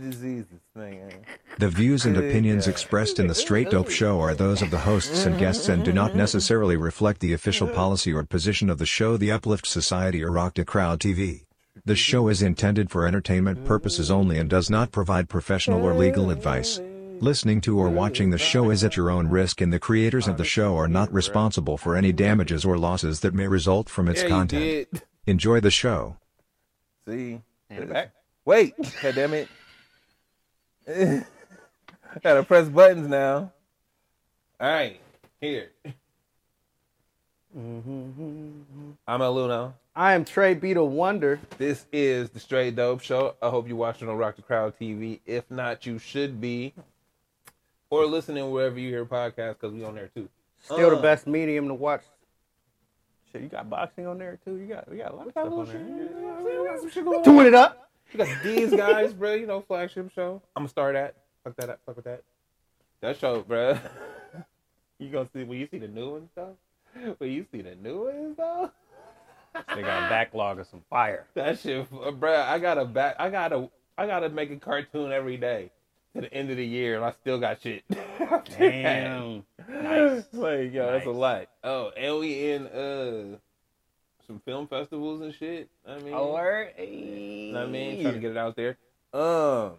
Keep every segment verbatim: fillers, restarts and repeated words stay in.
The views and opinions expressed in the Straight Dope Show are those of the hosts and guests and do not necessarily reflect the official policy or position of the show, The Uplift Society, or Rock The Crowd T V. The show is intended for entertainment purposes only and does not provide professional or legal advice. Listening to or watching the show is at your own risk, and the creators of the show are not responsible for any damages or losses that may result from its yeah, content. Enjoy the show. See? Back. Wait! God damn it. Gotta press buttons now. Alright. Here. Mm-hmm. I'm El Luno. I am TraB Wonder. This is The Stray Dope Show. I hope you're watching on Rock The Crowd T V. If not, you should be. Or listening wherever you hear podcasts, because we on there too. Still uh, the best medium to watch. Shit, you got boxing on there too. You got we got a lot of stuff on there. Doing it up. You got these guys, bro. You know, flagship show. I'm gonna start that. Fuck that up. Fuck with that. That show, bro. You gonna see when you see the new one stuff. When you see the new one stuff. They got a backlog of some fire. That shit, bro. I gotta back. I gotta. I gotta make a cartoon every day. To the end of the year, and I still got shit. Damn. Nice. Like, yo, nice. That's a lot. Oh, and we in uh, some film festivals and shit. I mean, alert. You know what I mean, trying to get it out there. Um,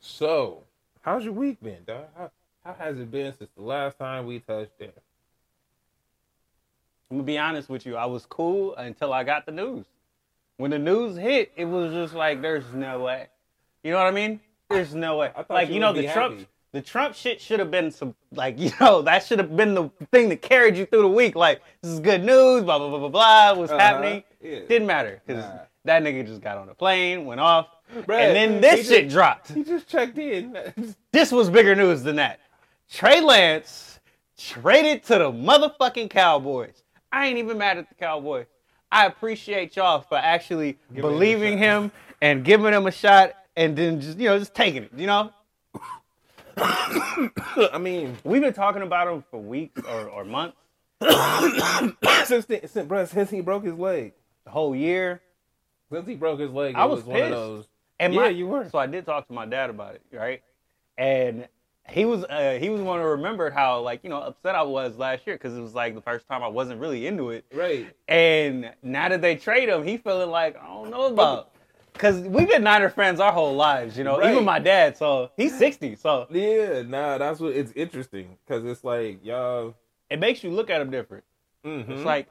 so, how's your week been, dog? How, how has it been since the last time we touched there? I'm gonna be honest with you. I was cool until I got the news. When the news hit, it was just like, there's no way. You know what I mean? There's no way. Like, you, you know, the Trump happy. the Trump shit should have been some, like, you know, that should have been the thing that carried you through the week. Like, this is good news, blah, blah, blah, blah, blah. What's uh-huh. happening? Yeah. Didn't matter. Because nah. that nigga just got on a plane, went off, Brad, and then this shit just, dropped. He just checked in. This was bigger news than that. Trey Lance traded to the motherfucking Cowboys. I ain't even mad at the Cowboys. I appreciate y'all for actually Give believing him, him and giving him a shot. And then just, you know, just taking it, you know? I mean, we've been talking about him for weeks or, or months. since, the, since, bro, since he broke his leg. The whole year. Since he broke his leg, I it was, was pissed. One of those. And yeah, my, you were. So I did talk to my dad about it, right? And he was uh, he was one who remembered how, like, you know, upset I was last year because it was, like, the first time I wasn't really into it. Right. And now that they trade him, he feeling like, I don't know about Because we've been Niner fans our whole lives, you know, right. Even my dad, so he's sixty, so. Yeah, nah, that's what, it's interesting, because it's like, y'all. It makes you look at him different. Mm-hmm. It's like,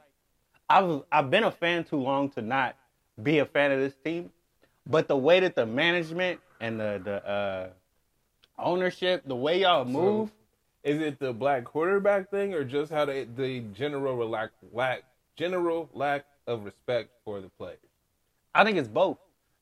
I've, I've been a fan too long to not be a fan of this team, but the way that the management and the, the uh, ownership, the way y'all move. So, is it the black quarterback thing, or just how the, the general, relax, lack, general lack of respect for the players? I think it's both.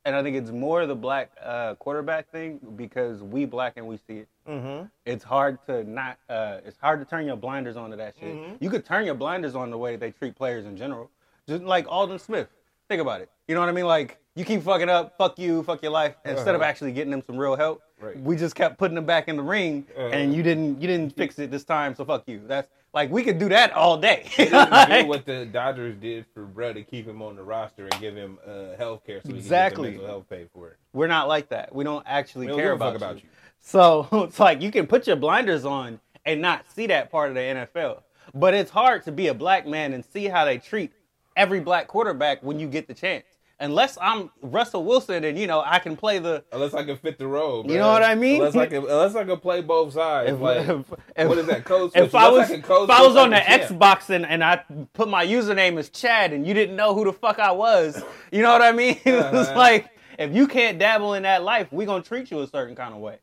And I think it's more the black uh, quarterback thing because we black and we see it. Mm-hmm. It's hard to not. Uh, it's hard to turn your blinders on to that shit. Mm-hmm. You could turn your blinders on the way that they treat players in general, just like Aldon Smith. Think about it. You know what I mean? Like you keep fucking up, fuck you, fuck your life. Uh-huh. Instead of actually getting them some real help, right. We just kept putting them back in the ring, uh-huh. and you didn't. You didn't fix it this time, so fuck you. That's like we could do that all day. They didn't do what the Dodgers did for Brett to keep him on the roster and give him uh, health care so he exactly. can get the mental health paid for it. We're not like that. We don't actually we don't care about, fuck you. about you. So it's like you can put your blinders on and not see that part of the N F L. But it's hard to be a black man and see how they treat every black quarterback when you get the chance. Unless I'm Russell Wilson and, you know, I can play the... Unless I can fit the role, man. You know what I mean? Unless I can, unless I can play both sides. If, like, if, what is that, code switch? If I was, I if I was on the Xbox and, and I put my username as Chad and you didn't know who the fuck I was, you know what I mean? Uh-huh. It's like, if you can't dabble in that life, we're going to treat you a certain kind of way.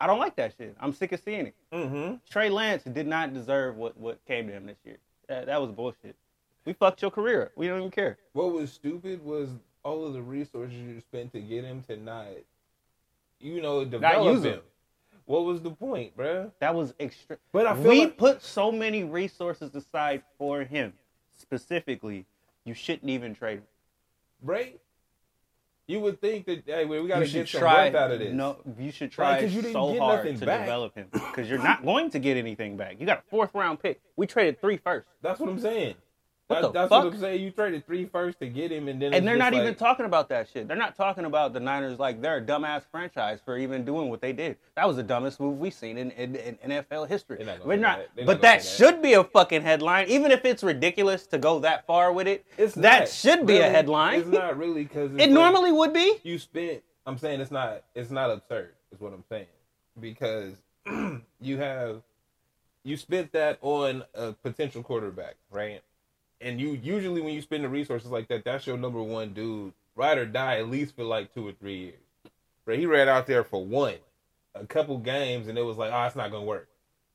I don't like that shit. I'm sick of seeing it. Mm-hmm. Trey Lance did not deserve what, what came to him this year. That, that was bullshit. We fucked your career. We don't even care. What was stupid was all of the resources you spent to get him to not, you know, develop not use him. him. What was the point, bro? That was extra. But I feel we like- put so many resources aside for him specifically. You shouldn't even trade him, right? You would think that hey, we gotta get some worth out of this. No, you should try right, you didn't so get hard to back. develop him because you're not going to get anything back. You got a fourth round pick. We traded three first. That's what I'm saying. What that, the that's fuck? What I'm saying. You traded three first to get him, and then and they're not like... even talking about that shit. They're not talking about the Niners like they're a dumbass franchise for even doing what they did. That was the dumbest move we've seen in, in, in N F L history. Not We're not, that. But that, that should be a fucking headline, even if it's ridiculous to go that far with it. It's that not, should be really, a headline. It's not really because it like, normally would be. You spent. I'm saying it's not. It's not absurd. Is what I'm saying, because you have you spent that on a potential quarterback, right? And you usually, when you spend the resources like that, that's your number one dude, ride or die, at least for like two or three years. But he ran out there for one, a couple games, and it was like, oh, it's not going to work.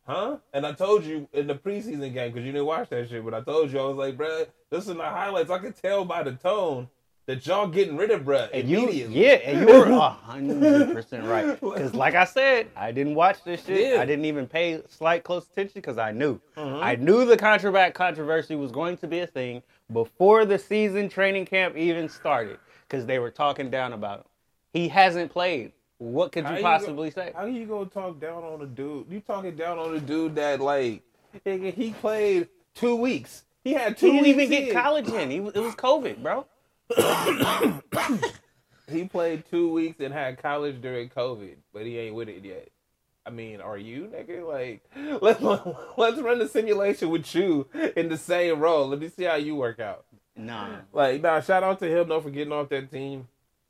Huh? And I told you in the preseason game, because you didn't watch that shit, but I told you, I was like, bro, this is my highlights. I could tell by the tone that y'all getting rid of bruh immediately. You, yeah, and you were one hundred percent right. Because like I said, I didn't watch this shit. Yeah. I didn't even pay slight close attention because I knew. Mm-hmm. I knew the contract controversy was going to be a thing before the season training camp even started because they were talking down about him. He hasn't played. What could you, you possibly go, say? How you going to talk down on a dude? You talking down on a dude that, like, he played two weeks. He had two He didn't weeks even in. Get college in. He, it was COVID, bro. He played two weeks and had college during COVID, but he ain't with it yet. I mean, are you, nigga? Like, let's let's run the simulation with you in the same role. Let me see how you work out. Nah, like, nah. Shout out to him though for getting off that team,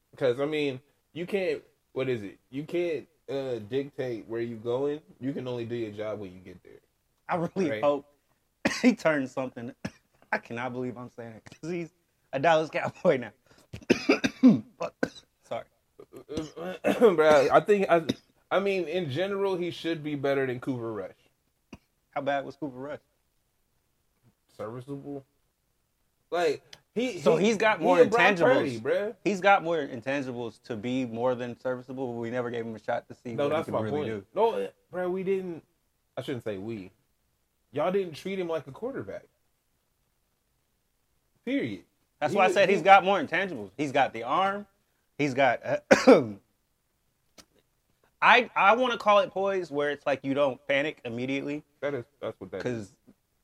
because I mean, you can't. What is it? You can't uh, dictate where you going. You can only do your job when you get there. I really right? hope he turns something. I cannot believe I'm saying it because he's a Dallas Cowboy now. Sorry. Brad, I think, I I mean, in general, he should be better than Cooper Rush. How bad was Cooper Rush? Serviceable. Like, he. So he, he's got more he intangibles. Purdy, he's got more intangibles to be more than serviceable, but we never gave him a shot to see no, what that's he could my really point. do. No, bro, we didn't. I shouldn't say we. Y'all didn't treat him like a quarterback. Period. That's why I said he's got more intangibles. He's got the arm. He's got... Uh, I I want to call it poise, where it's like you don't panic immediately. That is, that's what that is. Because,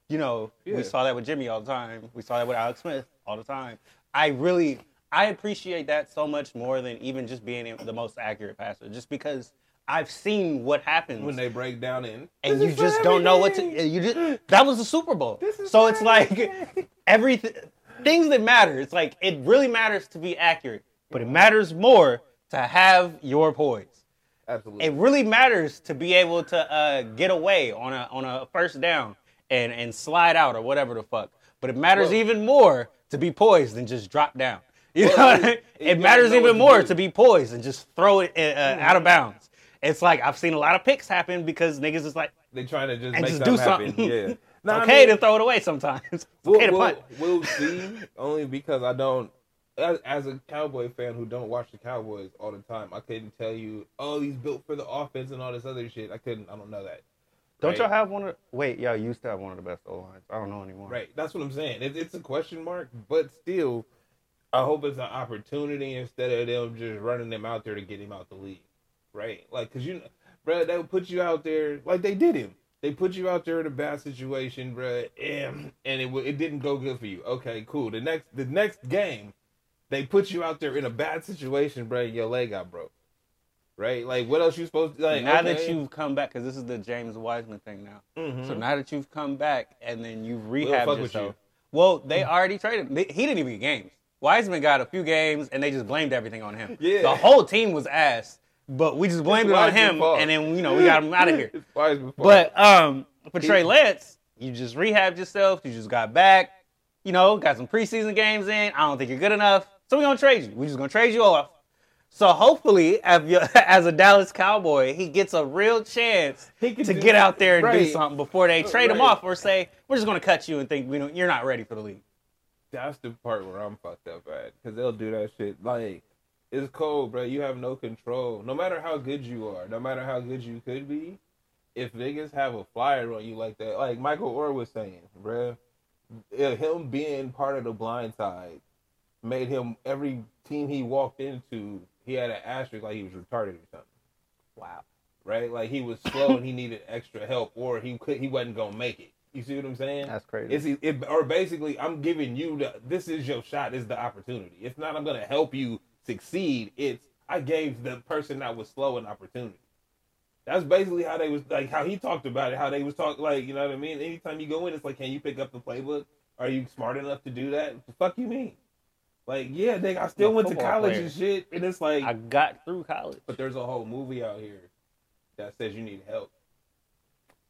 you know, yeah. we saw that with Jimmy all the time. We saw that with Alex Smith all the time. I really... I appreciate that so much more than even just being the most accurate passer. Just because I've seen what happens when they break down in. And you just don't know what to... You just, that was the Super Bowl. So it's like everything... Things that matter. It's like, it really matters to be accurate, but it matters more to have your poise. Absolutely. It really matters to be able to uh, get away on a on a first down and, and slide out or whatever the fuck. But it matters well, even more to be poised than just drop down. You well, know what I mean? It, it, it matters even more to be poised and just throw it uh, mm-hmm. out of bounds. It's like, I've seen a lot of picks happen because niggas is like... They're trying to just make just do something. Happen. Yeah. It's okay I mean, to throw it away sometimes. It's we'll, okay to punt. We'll, we'll see, only because I don't, as, as a Cowboy fan who don't watch the Cowboys all the time, I couldn't tell you, oh, he's built for the offense and all this other shit. I couldn't, I don't know that. Don't right? y'all have one of, wait, y'all used to have one of the best O-lines. I don't know anymore. Right, that's what I'm saying. It, it's a question mark, but still, I hope it's an opportunity instead of them just running them out there to get him out the league. Right? Like, because, you know, bro, they would put you out there like they did him. They put you out there in a bad situation, bro, and it it didn't go good for you. Okay, cool. The next the next game, they put you out there in a bad situation, bro, and your leg got broke. Right? Like, what else you supposed to... Like, now okay. that you've come back, because this is the James Wiseman thing now. Mm-hmm. So now that you've come back and then you've rehabbed we'll yourself... You. Well, they mm-hmm. already traded him. He didn't even get games. Wiseman got a few games, and they just blamed everything on him. Yeah. The whole team was ass. But we just blamed it on him, and then, you know, we got him out of here. But um, for Trey Lance, you just rehabbed yourself. You just got back. You know, got some preseason games in. I don't think you're good enough. So we're going to trade you. We're just going to trade you off. So hopefully, as a Dallas Cowboy, he gets a real chance to get out there and right. do something before they trade right. him off or say, we're just going to cut you and think we don't, you're not ready for the league. That's the part where I'm fucked up at, because they'll do that shit like... It's cold, bro. You have no control. No matter how good you are, no matter how good you could be, if niggas have a flyer on you like that, like Michael Orr was saying, bro, him being part of the Blind Side made him, every team he walked into, he had an asterisk like he was retarded or something. Wow. Right? Like he was slow and he needed extra help, or he could, he wasn't going to make it. You see what I'm saying? That's crazy. It's, it, or basically, I'm giving you the, this is your shot, this is the opportunity. It's not I'm going to help you succeed. It's I gave the person that was slow an opportunity. That's basically how they was, like, how he talked about it, how they was talking, like, you know what I mean? Anytime you go in, it's like, can you pick up the playbook? Are you smart enough to do that? What the fuck you mean? Like, yeah, nigga, I still went to college player. and shit, and it's like... I got through college. But there's a whole movie out here that says you need help.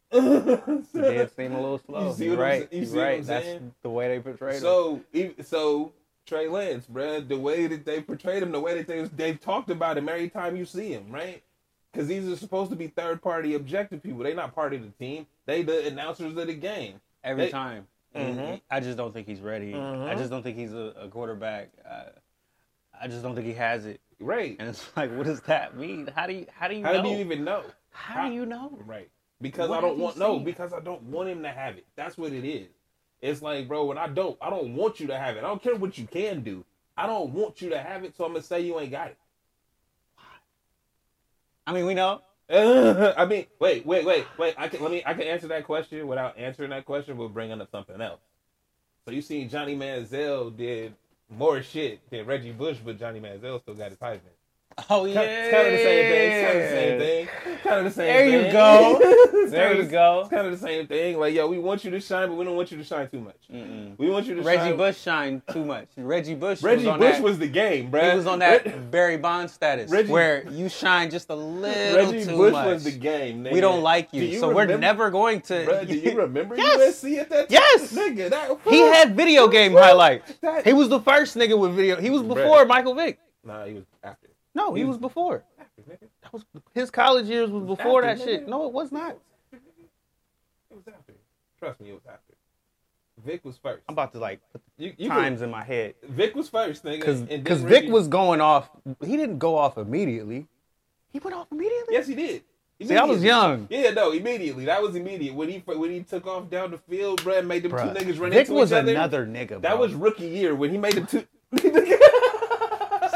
The dance seemed a little slow. You see what right. I'm, you see right. what I'm That's saying? The way they portrayed so, him. So, Trey Lance, bruh, the way that they portrayed him, the way that they, they've talked about him every time you see him, right? Because these are supposed to be third-party objective people. They're not part of the team. They the announcers of the game. Every they, time. Mm-hmm. I just don't think he's ready. Mm-hmm. I just don't think he's a, a quarterback. I, I just don't think he has it. Right. And it's like, what does that mean? How do you how do you how know? do you even know? How, how do you know? Right. Because what I don't want no. Because I don't want him to have it. That's what it is. It's like, bro, when I don't, I don't want you to have it. I don't care what you can do. I don't want you to have it. So I'm gonna say you ain't got it. I mean, we know. I mean, wait, wait, wait, wait. I can let me. I can answer that question without answering that question. We'll bring up something else. So you see, Johnny Manziel did more shit than Reggie Bush, but Johnny Manziel still got his hype in. Oh yeah, kind, kind of the same thing. It's kind of the same thing. Kind of the same. There thing. you go. there you the, go. It's kind of the same thing. Like, yo, we want you to shine, but we don't want you to shine too much. Mm-mm. We want you to. Reggie shine. Reggie Bush shined too much. Reggie Bush. Reggie was on Bush that. was the game, bro. He was on that Reg- Barry Bonds status Reggie, where you shine just a little Reggie too Bush much. Reggie Bush was the game. Nigga. We don't like you, you so remember, we're never going to. Bro, do you remember yes. U S C at that time? Yes, nigga. That, he had video game highlights. That, he was the first nigga with video. He was before bro. Michael Vick. Nah, he was after. No, he, he was, was before. After, nigga. That was his college years was before after, that nigga. shit. No, it was not. It was after. Trust me, it was after. Vic was first. I'm about to like put you, you times could, in my head. Vic was first, nigga. Because Vic Reggie, was going off. He didn't go off immediately. He went off immediately? Yes, he did. See, I was young. Yeah, no, immediately. That was immediate. When he when he took off down the field, Brad made them Bruh. two niggas run Vic into each other. Vic was another nigga, bro. That was rookie year when he made them two.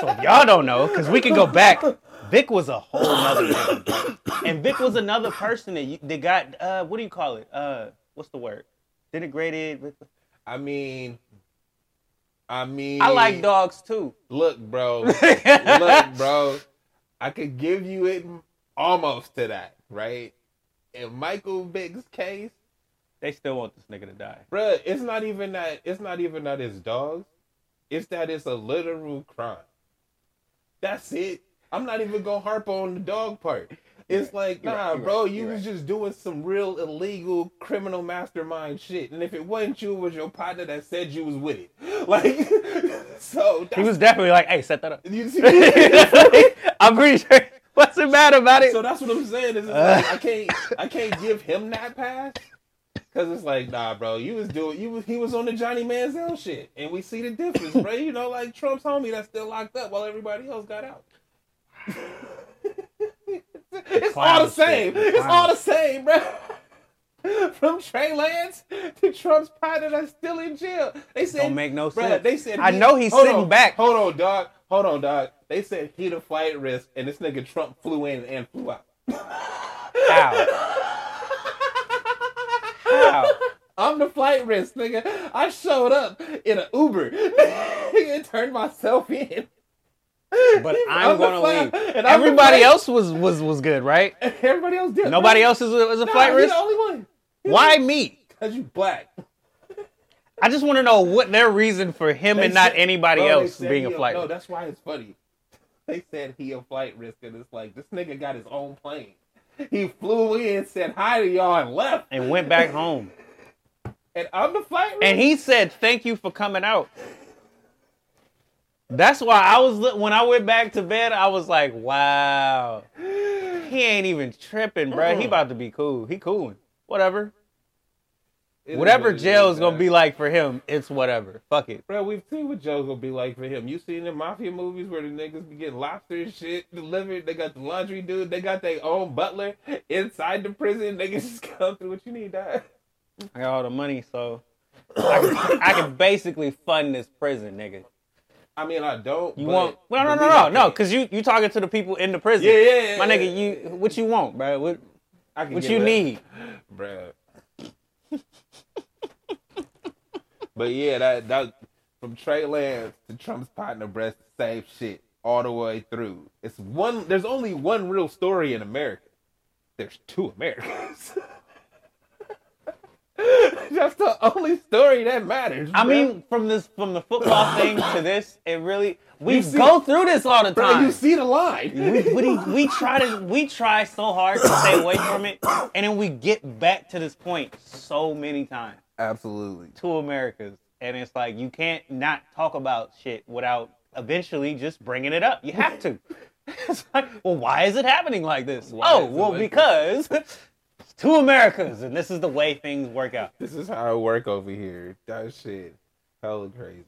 So y'all don't know, because we can go back. Vic was a whole nother nigga. And Vic was another person that, you, that got, uh, what do you call it? Uh, what's the word? Denigrated. I mean, I mean. I like dogs too. Look, bro. look, bro. I could give you it almost to that, right? In Michael Vick's case, they still want this nigga to die, bro. It's not even that. It's not even that it's dogs. It's that it's a literal crime. That's it. I'm not even gonna harp on the dog part. It's you're like, nah, right, bro, right, you was right. just doing some real illegal criminal mastermind shit. And if it wasn't you, it was your partner that said you was with it. Like, so. He was definitely like, hey, set that up. You see like, I'm pretty sure. What's the matter about it? So that's what I'm saying. Is uh, like, I can't I can't give him that pass. Because it's like, nah, bro, you was doing, you was, he was on the Johnny Manziel shit. And we see the difference, bro. You know, like Trump's homie that's still locked up while everybody else got out. It's all the same. It's all the same, bro. From Trey Lance to Trump's partner that's still in jail. They said, don't make no bro, sense. They said, I know he's sitting on, back. Hold on, dog. Hold on, dog. They said he the flight risk, and this nigga Trump flew in and flew out. How? How? I'm the flight risk, nigga. I showed up in an Uber and turned myself in. But I'm, I'm gonna leave. And everybody else was, was, was good, right? Everybody else did. Nobody right? else is a, is a nah, flight risk? The only one. He's Why like, me? Because you black. I just want to know what their reason for him they and said, not anybody bro, else being a flight a, risk. No, that's why it's funny. They said he a flight risk, and it's like, this nigga got his own plane. He flew in, said hi to y'all, and left. And went back home. And I'm the flight risk? And he said, thank you for coming out. That's why I was, when I went back to bed, I was like, wow, he ain't even tripping, bro. He about to be cool. He cooling. Whatever. It whatever jail is going to be like for him, it's whatever. Fuck it. Bro, we've seen what jail's going to be like for him. You seen the mafia movies where the niggas be getting lobster and shit delivered. They got the laundry dude. They got their own butler inside the prison. They can just come through what you need, dog. I got all the money, so I can, I can basically fund this prison, nigga. I mean, I don't. You want? No, no, no, no, no. Because you, you talking to the people in the prison. Yeah, yeah, yeah. My yeah, nigga, you yeah. what you want, bro? What, I can what you that. need, bro? But yeah, that that from Trey Lance to Trump's partner, Brett, same shit all the way through. It's one. There's only one real story in America. There's two Americas. That's the only story that matters. I bro. mean, from this, from the football thing to this, it really we see, go through this all the time. Bro, you see the line. we, we we try to we try so hard to stay away from it, and then we get back to this point so many times. Absolutely, two Americas, and it's like you can't not talk about shit without eventually just bringing it up. You have to. It's like, well, why is it happening like this? Why oh, well, because. Two Americas, and this is the way things work out. This is how it work over here. That shit, hella crazy.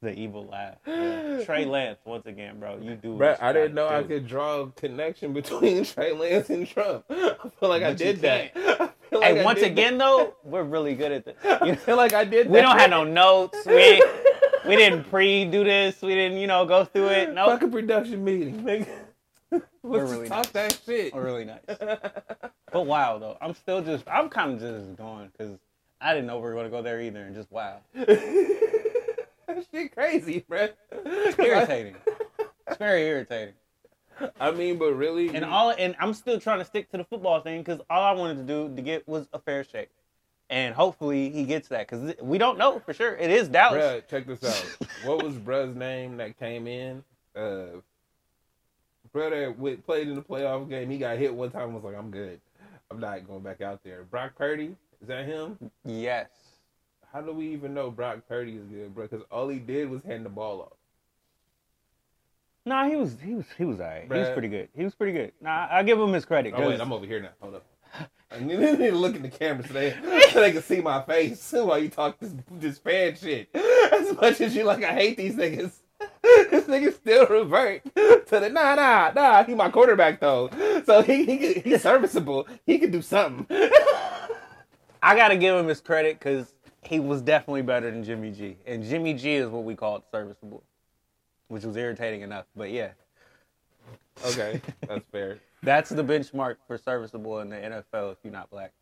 The evil laugh. Yeah. Trey Lance, once again, bro, you do. Bro, I didn't know I could draw a connection between Trey Lance and Trump. I feel like but I did that. I feel like hey, I once again, that. though, we're really good at this. You know? I feel like I did. That. We don't have no notes. We we didn't pre-do this. We didn't, you know, go through it. No nope. Fucking production meeting, nigga. Let's We're really talk nice. that shit. We're really nice. But wow, though. I'm still just, I'm kind of just going because I didn't know we were going to go there either and just wow. That shit crazy, bro. It's irritating. It's very irritating. I mean, but really. And all, and I'm still trying to stick to the football thing because all I wanted to do to get was a fair shake. And hopefully he gets that because we don't know for sure. It is Dallas. Bruh, check this out. What was bruh's name that came in? Uh... Brother went, played in the playoff game. He got hit one time and was like, I'm good. I'm not going back out there. Brock Purdy? Is that him? Yes. How do we even know Brock Purdy is good, bro? Because all he did was hand the ball off. Nah, he was he was, he was all right. Brad. He was pretty good. He was pretty good. Nah, I give him his credit. Oh, wait, I'm over here now. Hold up. I need to look in the camera so they, so they can see my face while you talk this, this fan shit. As much as you like, I hate these niggas. This nigga still revert to the nah nah nah. He my quarterback though, so he he he's serviceable. He can do something. I gotta give him his credit because he was definitely better than Jimmy G, and Jimmy G is what we called serviceable, which was irritating enough. But yeah, okay, that's fair. That's the benchmark for serviceable in the N F L if you're not black.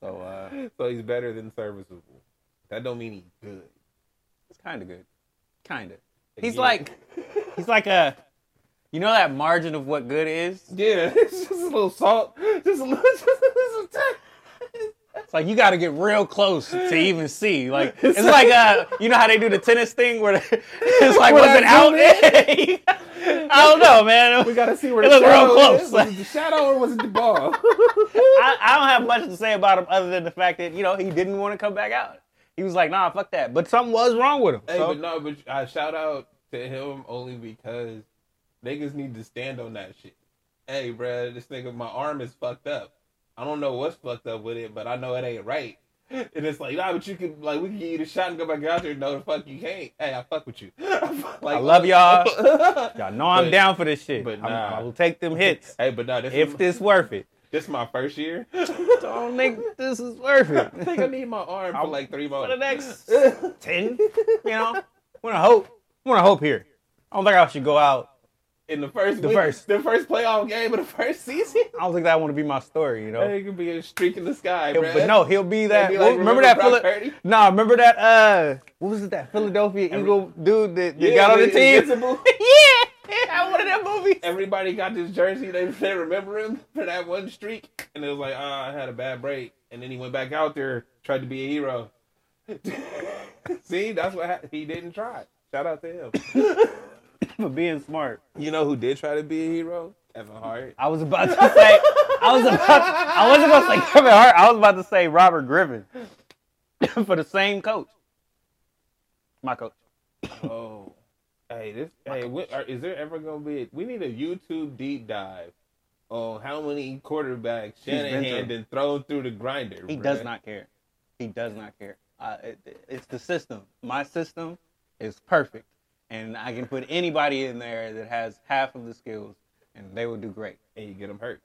So, uh, so he's better than serviceable. That don't mean he's good. It's kind of good, kind of. He's yeah. like, he's like a, you know that margin of what good is. Yeah, it's just a little salt, just a little, just a little. T- it's like you got to get real close to even see. Like it's like uh, you know how they do the tennis thing where the, it's like where was it out? I don't know, man. We gotta see where it the shadow real close. Is. Was it the shadow or was it the ball? I, I don't have much to say about him other than the fact that you know he didn't want to come back out. He was like, "Nah, fuck that." But something was wrong with him. Hey, so. but no, but I shout out to him only because niggas need to stand on that shit. Hey, bro, this nigga, my arm is fucked up. I don't know what's fucked up with it, but I know it ain't right. And it's like, nah, but you can, like, we can give you the shot and go back out there. No, the fuck you can't. Hey, I fuck with you. Like, I love y'all. Y'all know I'm but, down for this shit. But nah. I will take them hits. Hey, but nah, this if is my, this worth it. This is my first year. I don't think this is worth it. I think I need my arm I'll, for like three months. For the next ten, you know? I want to hope. I want to hope here. I don't think I should go out. In the first, the, week, first. the first playoff game of the first season? I don't think that want to be my story, you know? It could be a streak in the sky, bro. But no, he'll be that. He'll be like, well, remember, remember that Phila- Nah, remember that, uh, what was it, that Philadelphia Every- Eagle dude that, that yeah, got on the team? yeah, yeah, one of that movies. Everybody got this jersey. They, they remember him for that one streak. And it was like, ah, oh, I had a bad break. And then he went back out there, tried to be a hero. See, that's what ha- he didn't try. Shout out to him. For being smart. You know who did try to be a hero? Kevin Hart. I was about to say I was about to, I wasn't gonna say Kevin Hart, I was about to say Robert Griffin. For the same coach. My coach. Oh. Hey, this My hey, what, are, is there ever gonna be a, we need a YouTube deep dive on how many quarterbacks Shanahan been, been thrown through the grinder. He bruh. does not care. He does not care. Uh, it, it's the system. My system is perfect. And I can put anybody in there that has half of the skills, and they will do great. And you get them hurt.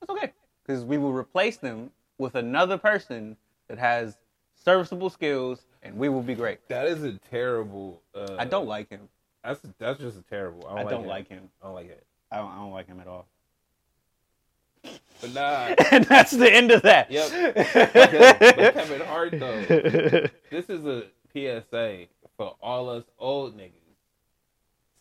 That's okay. Because we will replace them with another person that has serviceable skills, and we will be great. That is a terrible... Uh, I don't like him. That's that's just a terrible... I don't, I don't like, him. like him. I don't like it. I don't, I don't like him at all. But nah. And that's the end of that. Yep. But, but Kevin Hart, though, this is a P S A for all us old niggas.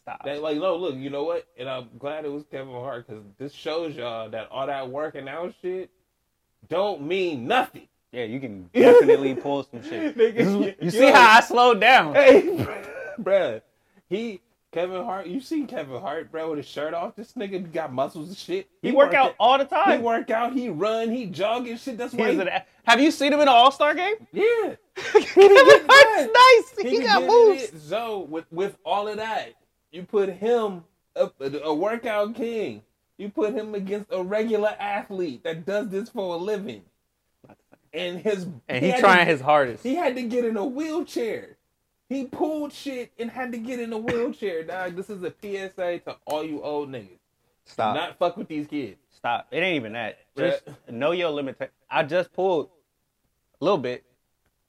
Stop. That, like, no, look, you know what? And I'm glad it was Kevin Hart, because this shows y'all that all that working out shit don't mean nothing. Yeah, you can definitely pull some shit. Nigga, you see yo, how I slowed down? Hey, bruh. He... Kevin Hart, you seen Kevin Hart, bro, with his shirt off? This nigga got muscles and shit. He, he work out it. all the time. He work out, he run, he jog and shit. That's why. He... A... Have you seen him in an All-Star game? Yeah. Kevin Hart's nice. He, he got moves. It. So with with all of that, you put him a, a workout king. You put him against a regular athlete that does this for a living, and his and he, he trying to, his hardest. He had to get in a wheelchair. He pulled shit and had to get in a wheelchair, dog. This is a P S A to all you old niggas. Stop. Do not fuck with these kids. Stop. It ain't even that. Just yeah. know your limitations. I just pulled a little bit.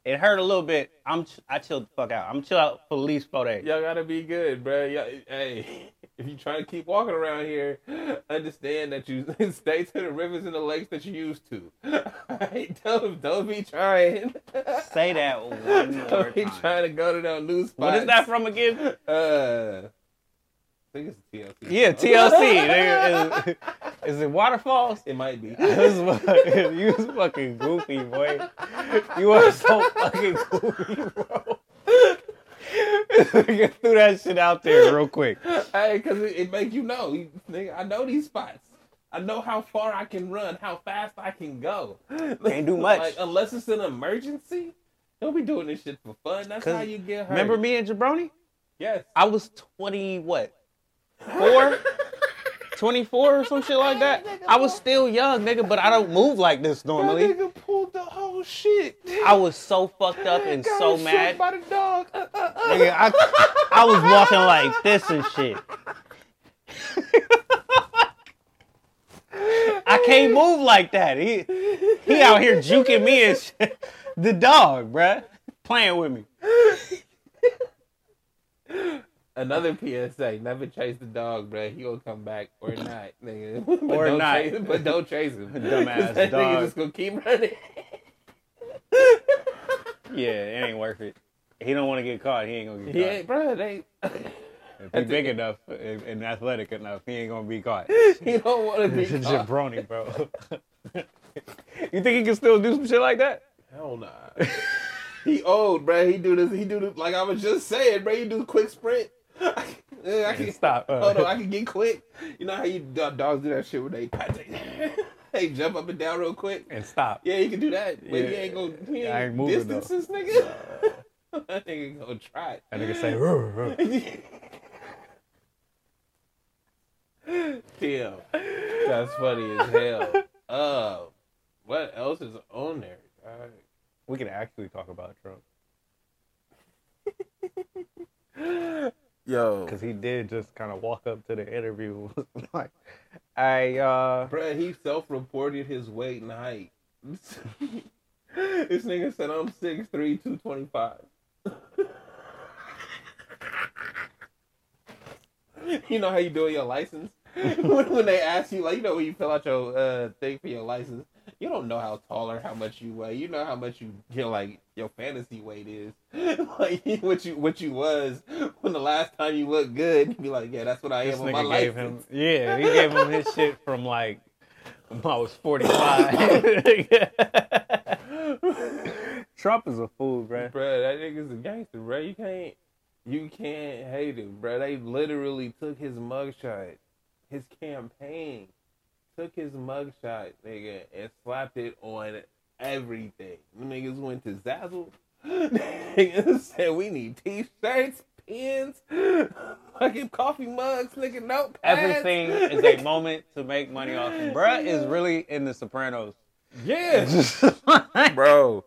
It hurt a little bit. I'm ch- I chilled the fuck out. I'm chill out for at least four days. Y'all gotta be good, bro. Y'all, hey, if you try to keep walking around here, understand that you stay to the rivers and the lakes that you used to. Right? Don't, don't be trying. Say that one more Don't be time. trying to go to that new spot. What is that from again? Uh, I think it's T L C. Yeah, T L C. Is it Waterfalls? It might be. You was fucking goofy, boy. You are so fucking goofy, bro. Nigga threw that shit out there real quick. Hey, because it, it make you know. You, nigga, I know these spots. I know how far I can run, how fast I can go. Can't do much. Like, unless it's an emergency, don't be doing this shit for fun. That's how you get hurt. Remember me and Jabroni? Yes. I was twenty, what? Four? twenty-four or some shit like that. Hey, I was still young, nigga, but I don't move like this normally. That nigga pulled the whole shit. I was so fucked up and Got so mad. By the dog. Uh, uh, uh. Nigga, I, I was walking like this and shit. I can't move like that. He he out here juking me and shit. The dog, bruh, playing with me. Another P S A, never chase the dog, bro. He gonna come back or not, nigga. But or don't not. Chase, but don't chase him. Dumbass that dog. Nigga just gonna keep running. Yeah, it ain't worth it. He don't want to get caught. He ain't gonna get caught. Yeah, bro, they... If he's big enough and athletic enough, he ain't gonna be caught. He don't want to be caught. It's a jabroni, bro. You think he can still do some shit like that? Hell nah. He old, bro. He do this. He do this. Like I was just saying, bro. He do quick sprint. I can, I can stop. Uh, hold on, I can get quick. You know how you dogs do that shit where they they jump up and down real quick and stop. Yeah, you can do that, but yeah. he ain't gonna he ain't, I ain't moving distances, though. Nigga. Uh, that nigga gonna try it. That nigga say, ruh, ruh. Damn, that's funny as hell. Uh, what else is on there? All right. We can actually talk about Trump. Yo, because he did just kind of walk up to the interview. Like, I, uh, bruh, he self-reported his weight and height. This nigga said, I'm six three, two twenty-five. You know how you doing your license? when, when they ask you, like, you know, when you fill out your uh, thing for your license, you don't know how tall or how much you weigh. You know how much you get, like, your fantasy weight is. Like, what you what you was when the last time you looked good. You be like, yeah, that's what I this am on my life. Yeah, he gave him his shit from, like, when I was forty-five. Trump is a fool, bro. Bro, that nigga's a gangster, bro. You can't, you can't hate him, bro. They literally took his mugshot, his campaign. Took his mugshot, nigga, and slapped it on everything. Niggas went to Zazzle. Niggas said, we need t-shirts, pins, fucking coffee mugs, nigga, nope. Everything is a moment to make money off. Bruh is really in The Sopranos. Yeah. Bro.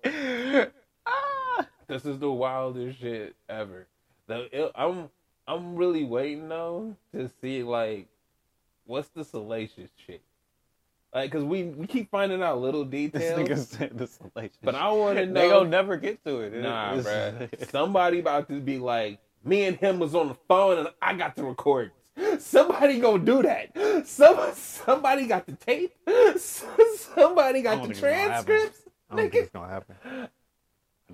Ah, this is the wildest shit ever. The, I'm, I'm really waiting, though, to see, like, what's the salacious shit? Like, cause we, we keep finding out little details. This nigga said the salacious. But I want to know. They don't never get to it. Nah, it's, bruh. Somebody about to be like, me and him was on the phone and I got the recordings. Somebody gonna do that. Some somebody got the tape. Somebody got the transcripts. I don't think it's gonna happen. I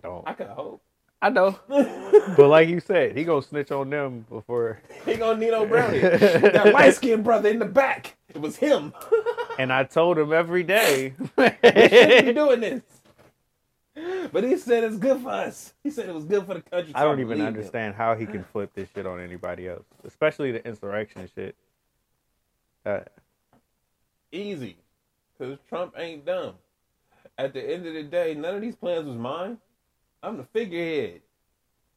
don't. I could hope. I know. But like you said, he gonna snitch on them before. He gonna Nino Brown. That white skinned brother in the back. It was him. And I told him every day. We shouldn't be doing this. But he said it's good for us. He said it was good for the country. I don't even understand him. How he can flip this shit on anybody else, especially the insurrection shit. Uh, Easy, because Trump ain't dumb. At the end of the day, none of these plans was mine. I'm the figurehead.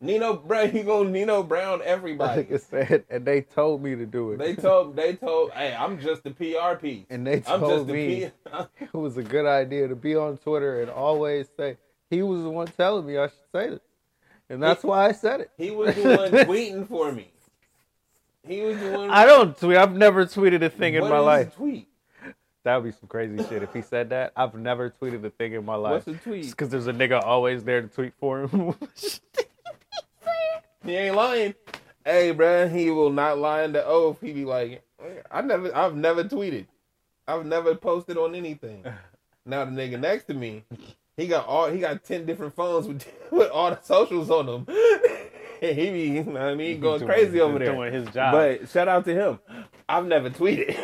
Nino Brown, he go Nino Brown everybody. Like I said, and they told me to do it. They told, they told, hey, I'm just the P R piece. And they told I'm just me the P- it was a good idea to be on Twitter and always say, he was the one telling me I should say this. And that's he, why I said it. He was the one tweeting for me. He was the one. I don't tweet. I've never tweeted a thing what in my is life. Tweet? That would be some crazy shit if he said that. I've never tweeted a thing in my life. What's the tweet? It's because there's a nigga always there to tweet for him. He ain't lying. Hey, bruh, he will not lie in the oath. He be like, I never, I've never tweeted. I've never posted on anything. Now the nigga next to me, he got all, he got ten different phones with, with all the socials on them. He be, you know what I mean, going doing, crazy over there. Doing his job. But shout out to him. I've never tweeted.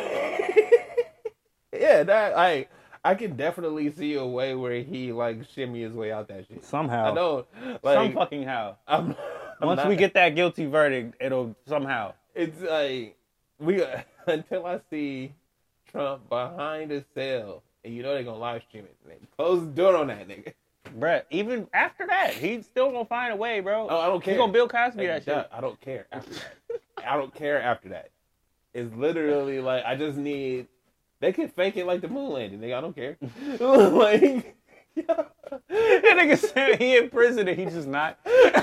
Yeah, that, I, I can definitely see a way where he, like, shimmy his way out that shit. Somehow. I don't, like. Some fucking how. I'm I'm Once we that. get that guilty verdict, it'll somehow. It's like we uh, until I see Trump behind a cell, and you know they're gonna live stream it. They close the door on that nigga, Brett. Even after that, he's still gonna find a way, bro. Oh, I don't care. He's gonna Bill Cosby hey, that shit. I don't care after that. I don't care after that. It's literally like I just need. They can fake it like the moon landing, nigga. I don't care. Like. That nigga said he in prison and he just not. Like,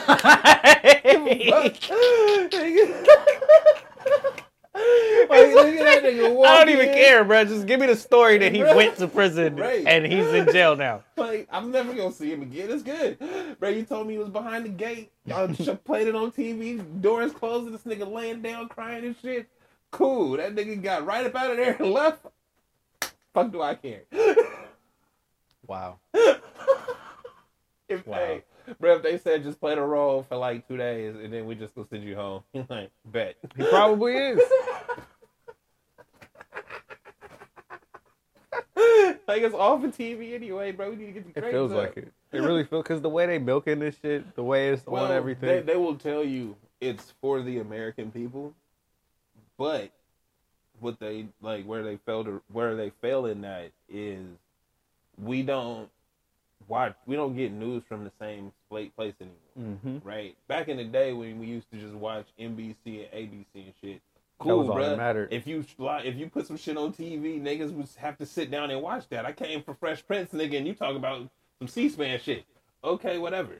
look at that nigga I don't even in. care, bro. Just give me the story that he went to prison right. and he's in jail now. Like, I'm never gonna see him again. It's good, bro. You told me he was behind the gate. Y'all played it on T V. Doors closed. This nigga laying down crying and shit. Cool. That nigga got right up out of there and left. Fuck do I care? Wow. If wow. They, bro, if they said just play the role for like two days and then we just go send you home, like, bet. He probably is. Like, it's off of T V anyway, bro. We need to get the crazy. It feels up. like it. It really feels, because the way they milking this shit, the way it's well, on everything. They, they will tell you it's for the American people, but what they, like, where they fail to, where they fail in that is, we don't watch, we don't get news from the same place anymore, mm-hmm. right? Back in the day when we used to just watch N B C and A B C and shit, cool, bro. If you if you put some shit on T V, niggas would have to sit down and watch that. I came for Fresh Prince, nigga, and you talk about some C-SPAN shit. Okay, whatever.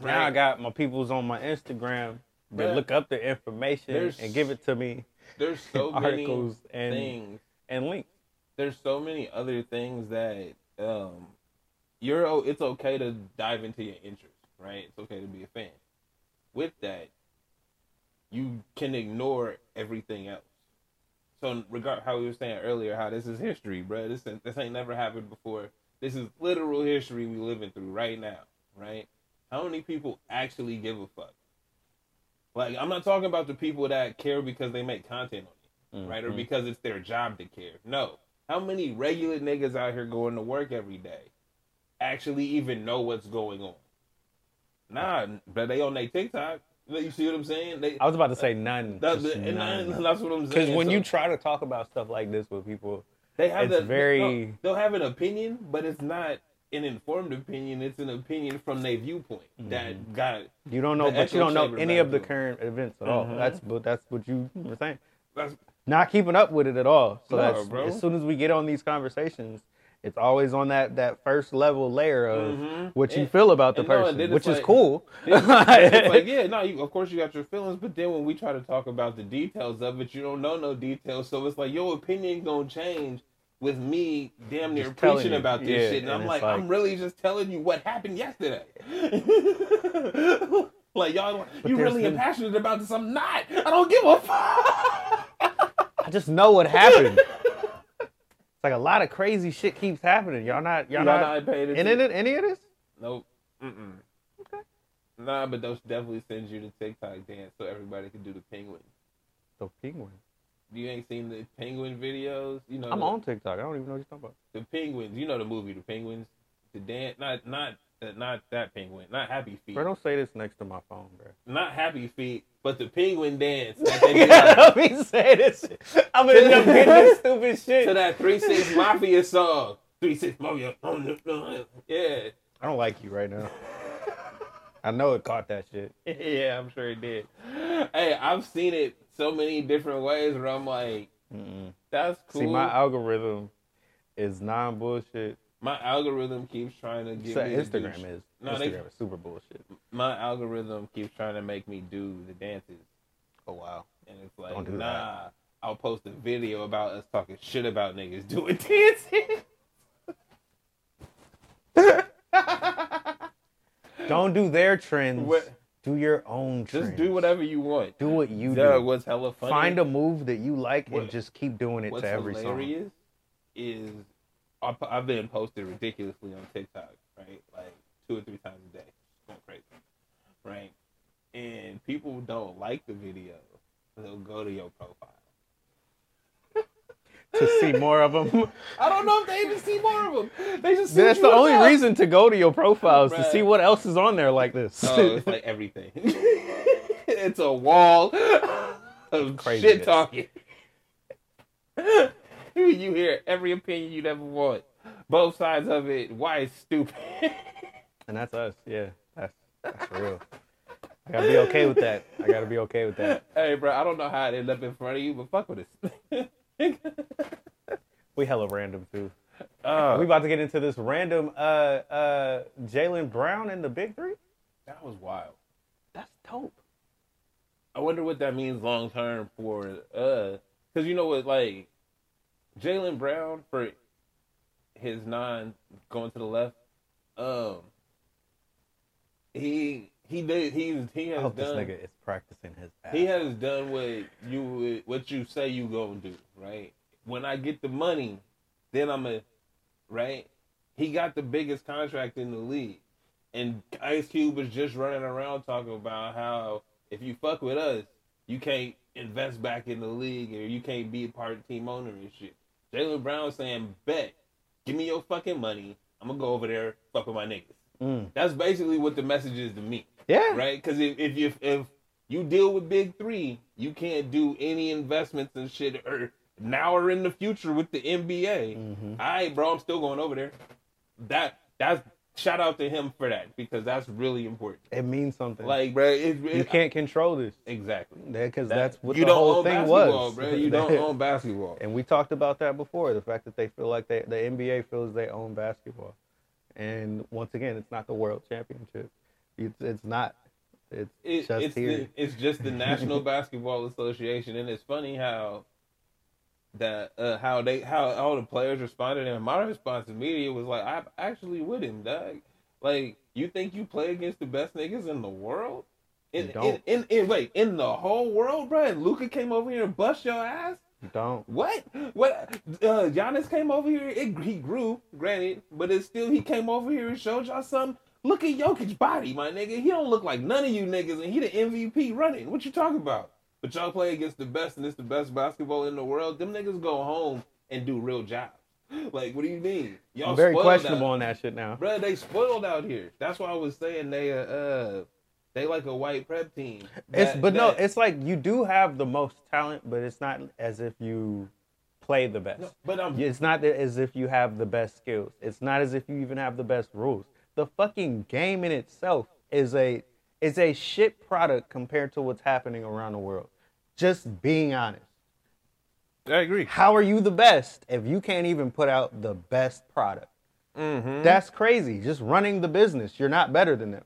Right? Now I got my peoples on my Instagram that bruh, look up the information and give it to me. There's so articles many and, things and links. There's so many other things that. Um, you're it's okay to dive into your interest, right? It's okay to be a fan. With that, you can ignore everything else. So, regard how we were saying earlier, how this is history, bro. This this ain't never happened before. This is literal history we living through right now, right? How many people actually give a fuck? Like, I'm not talking about the people that care because they make content on it, mm-hmm. right, or because it's their job to care. No. How many regular niggas out here going to work every day actually even know what's going on? Nah, but they on their TikTok. You see what I'm saying? They, I was about to say none. That's, and none. None. That's what I'm saying. Because when so, you try to talk about stuff like this with people, they have it's the, very... No, they'll have an opinion, but it's not an informed opinion. It's an opinion from their viewpoint. Mm-hmm. That got You don't know, but you don't know any of the current events at all. Mm-hmm. That's, that's what you were saying. That's... Not keeping up with it at all. So no, that's bro. As soon as we get on these conversations, it's always on that, that first level layer of mm-hmm. what you and, feel about the person, no, which like, is cool. It's, it's like, yeah, no, you, of course you got your feelings, but then when we try to talk about the details of it, you don't know no details. So it's like your opinion gonna change with me damn near just preaching about this yeah, shit. And, and I'm like, like, I'm really just telling you what happened yesterday. Like, y'all, but you really impassioned about this. I'm not. I don't give a fuck. I just know what happened. It's like a lot of crazy shit keeps happening. Y'all not y'all, y'all not, not paid any, any of this? Nope. Mm-mm. Okay. Nah, but they'll definitely send you the TikTok dance so everybody can do the penguin. The penguin? You ain't seen the penguin videos? You know I'm the, on TikTok. I don't even know what you're talking about. The penguins. You know the movie, The Penguins. The dance. Not not not that penguin. Not Happy Feet. Bro, don't say this next to my phone, bro. Not Happy Feet, but the penguin dance. That they Let me say this. I'm gonna end up getting this stupid shit to that three six Mafia song. three six Mafia. Yeah. I don't like you right now. I know it caught that shit. Yeah, I'm sure it did. Hey, I've seen it so many different ways where I'm like, mm-mm. That's cool. See, my algorithm is non-bullshit. My algorithm keeps trying to give so me... Instagram do... is. No, Instagram they... is super bullshit. My algorithm keeps trying to make me do the dances. Oh, wow. And it's like, Don't do nah, that. I'll post a video about us talking shit about niggas doing dancing. Don't do their trends. What? Do your own trends. Just do whatever you want. Do what you Duh, do. What's hella funny? Find a move that you like what? and just keep doing it what's to every song. What's hilarious is I've been posted ridiculously on TikTok, right? Like two or three times a day. Going crazy, right? And people don't like the video. They'll go to your profile. To see more of them. I don't know if they even see more of them. They just see That's the only else. reason to go to your profile is right. to see what else is on there like this. Oh, it's like everything. It's a wall of Crazy shit talking. You hear every opinion you'd ever want. Both sides of it. Why it's stupid. And that's us. Yeah. That's, that's real. I gotta be okay with that. I gotta be okay with that. Hey, bro, I don't know how it ended up in front of you, but fuck with this. We hella random too. Uh, we about to get into this random uh, uh, Jaylen Brown and the Big Three. That was wild. That's dope. I wonder what that means long term for uh, because you know what, like Jaylen Brown for his non going to the left. Um, he he did he's he has I hope done. This nigga is practicing his ass. He has done what you what you say you gonna do. Right? When I get the money, then I'm a, right? He got the biggest contract in the league. And Ice Cube was just running around talking about how if you fuck with us, you can't invest back in the league or you can't be a part of team owner and shit. Jaylen Brown saying, bet, give me your fucking money. I'm going to go over there, fuck with my niggas. Mm. That's basically what the message is to me. Yeah. Right? Because if, if, if, if you deal with Big Three, you can't do any investments and shit or now or in the future with the N B A. Mm-hmm. All right, bro, I'm still going over there. That that's shout out to him for that because that's really important. It means something. Like, bro, it, it, you can't I, control this. Exactly. Because that, that's what you the don't whole own thing was. Bro. You don't own basketball. And we talked about that before. The fact that they feel like they, the N B A feels they own basketball. And once again, it's not the world championship. It's, it's not. It's it, just it's here. The, it's just the National Basketball Association. And it's funny how. That uh, how they how all the players responded, and my response to media was like, "I'm actually with him, dog. Like, you think you play against the best niggas in the world? In you don't. In, in, in wait in the whole world, bro? And Luka came over here and bust your ass. You don't. What? What? Uh, Giannis came over here. It, he grew, granted, but it's still he came over here and showed y'all something. Look at Jokic's body, my nigga. He don't look like none of you niggas, and he the M V P running. What you talking about? But y'all play against the best, and it's the best basketball in the world. Them niggas go home and do real jobs. Like, what do you mean? Y'all I'm very questionable on that shit now, bro. They spoiled out here. That's why I was saying they uh, uh they like a white prep team. That, it's but that, no, it's like you do have the most talent, but it's not as if you play the best. No, but I'm, it's not as if you have the best skills. It's not as if you even have the best rules. The fucking game in itself is a. It's a shit product compared to what's happening around the world. Just being honest. I agree. How are you the best if you can't even put out the best product? Mm-hmm. That's crazy. Just running the business. You're not better than them.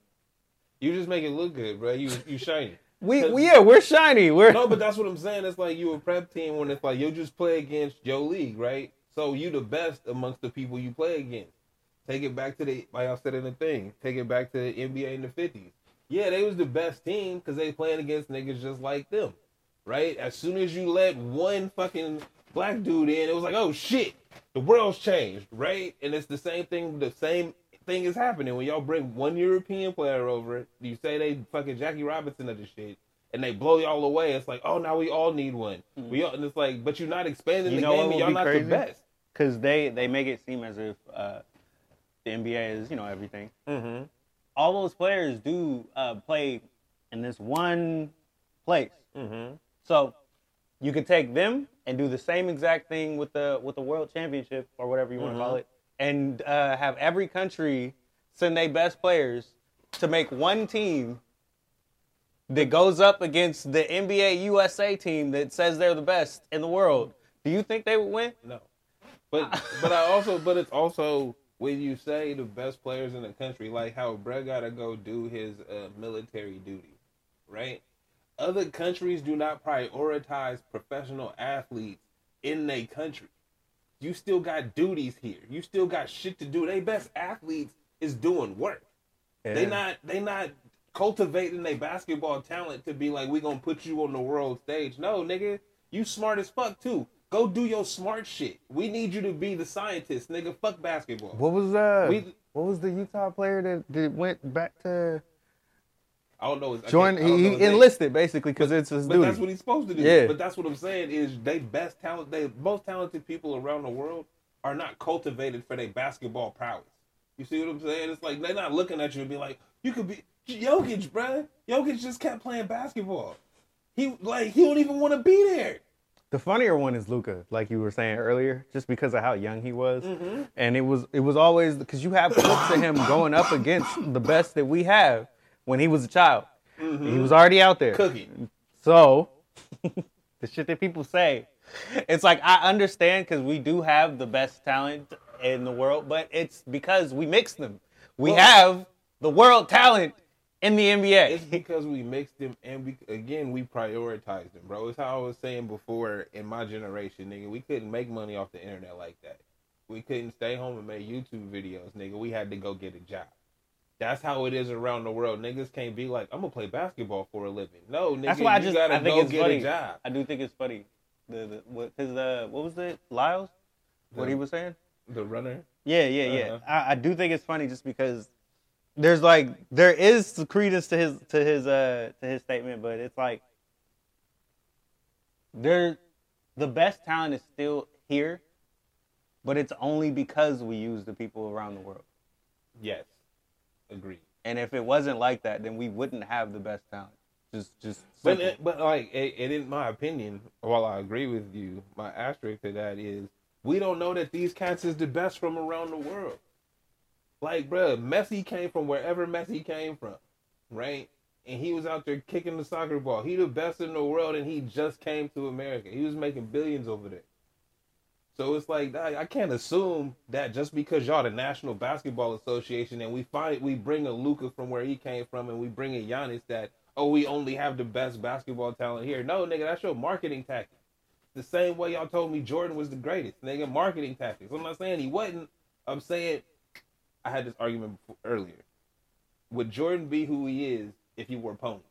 You just make it look good, bro. You you shiny. we, we yeah, we're shiny. We're No, but that's what I'm saying. It's like you a prep team when it's like you just play against your league, right? So you the best amongst the people you play against. Take it back to the like I said in the thing. Take it back to the N B A in the fifties. Yeah, they was the best team because they playing against niggas just like them. right? As soon as you let one fucking black dude in, it was like, oh shit, the world's changed, right? And it's the same thing, the same thing is happening. When y'all bring one European player over, you say they fucking Jackie Robinson of this shit, and they blow y'all away. It's like, oh, now we all need one. Mm-hmm. We all, and it's like, but you're not expanding you the game, and y'all not crazy? The best. Because they, they make it seem as if uh, the N B A is, you know, everything. Mm-hmm. All those players do uh, play in this one place. Mm-hmm. So you can take them and do the same exact thing with the with the World Championship or whatever you mm-hmm. want to call it, and uh, have every country send their best players to make one team that goes up against the N B A U S A team that says they're the best in the world. Do you think they would win? No. But but I also but it's also when you say the best players in the country, like how Brett got to go do his uh, military duty, right? Other countries do not prioritize professional athletes in their country. You still got duties here. You still got shit to do. They best athletes is doing work. Yeah. They not they not cultivating their basketball talent to be like, we gonna put you on the world stage. No, nigga, you smart as fuck too. Go do your smart shit. We need you to be the scientist, nigga. Fuck basketball. What was that? We, what was the Utah player that, that went back to? I don't know. Jordan, don't he know he enlisted basically because it's his but duty. But that's what he's supposed to do. Yeah. But that's what I'm saying is they best talent, they most talented people around the world are not cultivated for their basketball prowess. You see what I'm saying? It's like they're not looking at you and be like, you could be Jokic, bro. Jokic just kept playing basketball. He like he don't even want to be there. The funnier one is Luka, like you were saying earlier, just because of how young he was. Mm-hmm. And it was it was always because you have clips of him going up against the best that we have when he was a child. Mm-hmm. He was already out there. Cookie. So the shit that people say, it's like I understand because we do have the best talent in the world, but it's because we mix them. We well, have the world talent in the N B A. It's because we mixed them and, we again, we prioritized them, bro. It's how I was saying before in my generation, nigga. We couldn't make money off the internet like that. We couldn't stay home and make YouTube videos, nigga. We had to go get a job. That's how it is around the world. Niggas can't be like, I'm going to play basketball for a living. No, nigga, That's why I you got to go get funny. a job. I do think it's funny. The, the, what, his, uh, what was it? Lyles? The, what he was saying? The runner? Yeah, yeah, yeah. Uh-huh. I, I do think it's funny just because There's like there is credence to his to his uh to his statement, but it's like there the best talent is still here, but it's only because we use the people around the world. Yes, agreed. And if it wasn't like that, then we wouldn't have the best talent. Just just but it, but like it, it in my opinion, while I agree with you, my asterisk to that is we don't know that these cats is the best from around the world. Like, bro, Messi came from wherever Messi came from, right? And he was out there kicking the soccer ball. He the best in the world, and he just came to America. He was making billions over there. So it's like, I can't assume that just because y'all the National Basketball Association and we find we bring a Luka from where he came from and we bring a Giannis that, oh, we only have the best basketball talent here. No, nigga, that's your marketing tactic. The same way y'all told me Jordan was the greatest, nigga, marketing tactics. I'm not saying he wasn't. I'm saying I had this argument earlier. Would Jordan be who he is if he were ponies?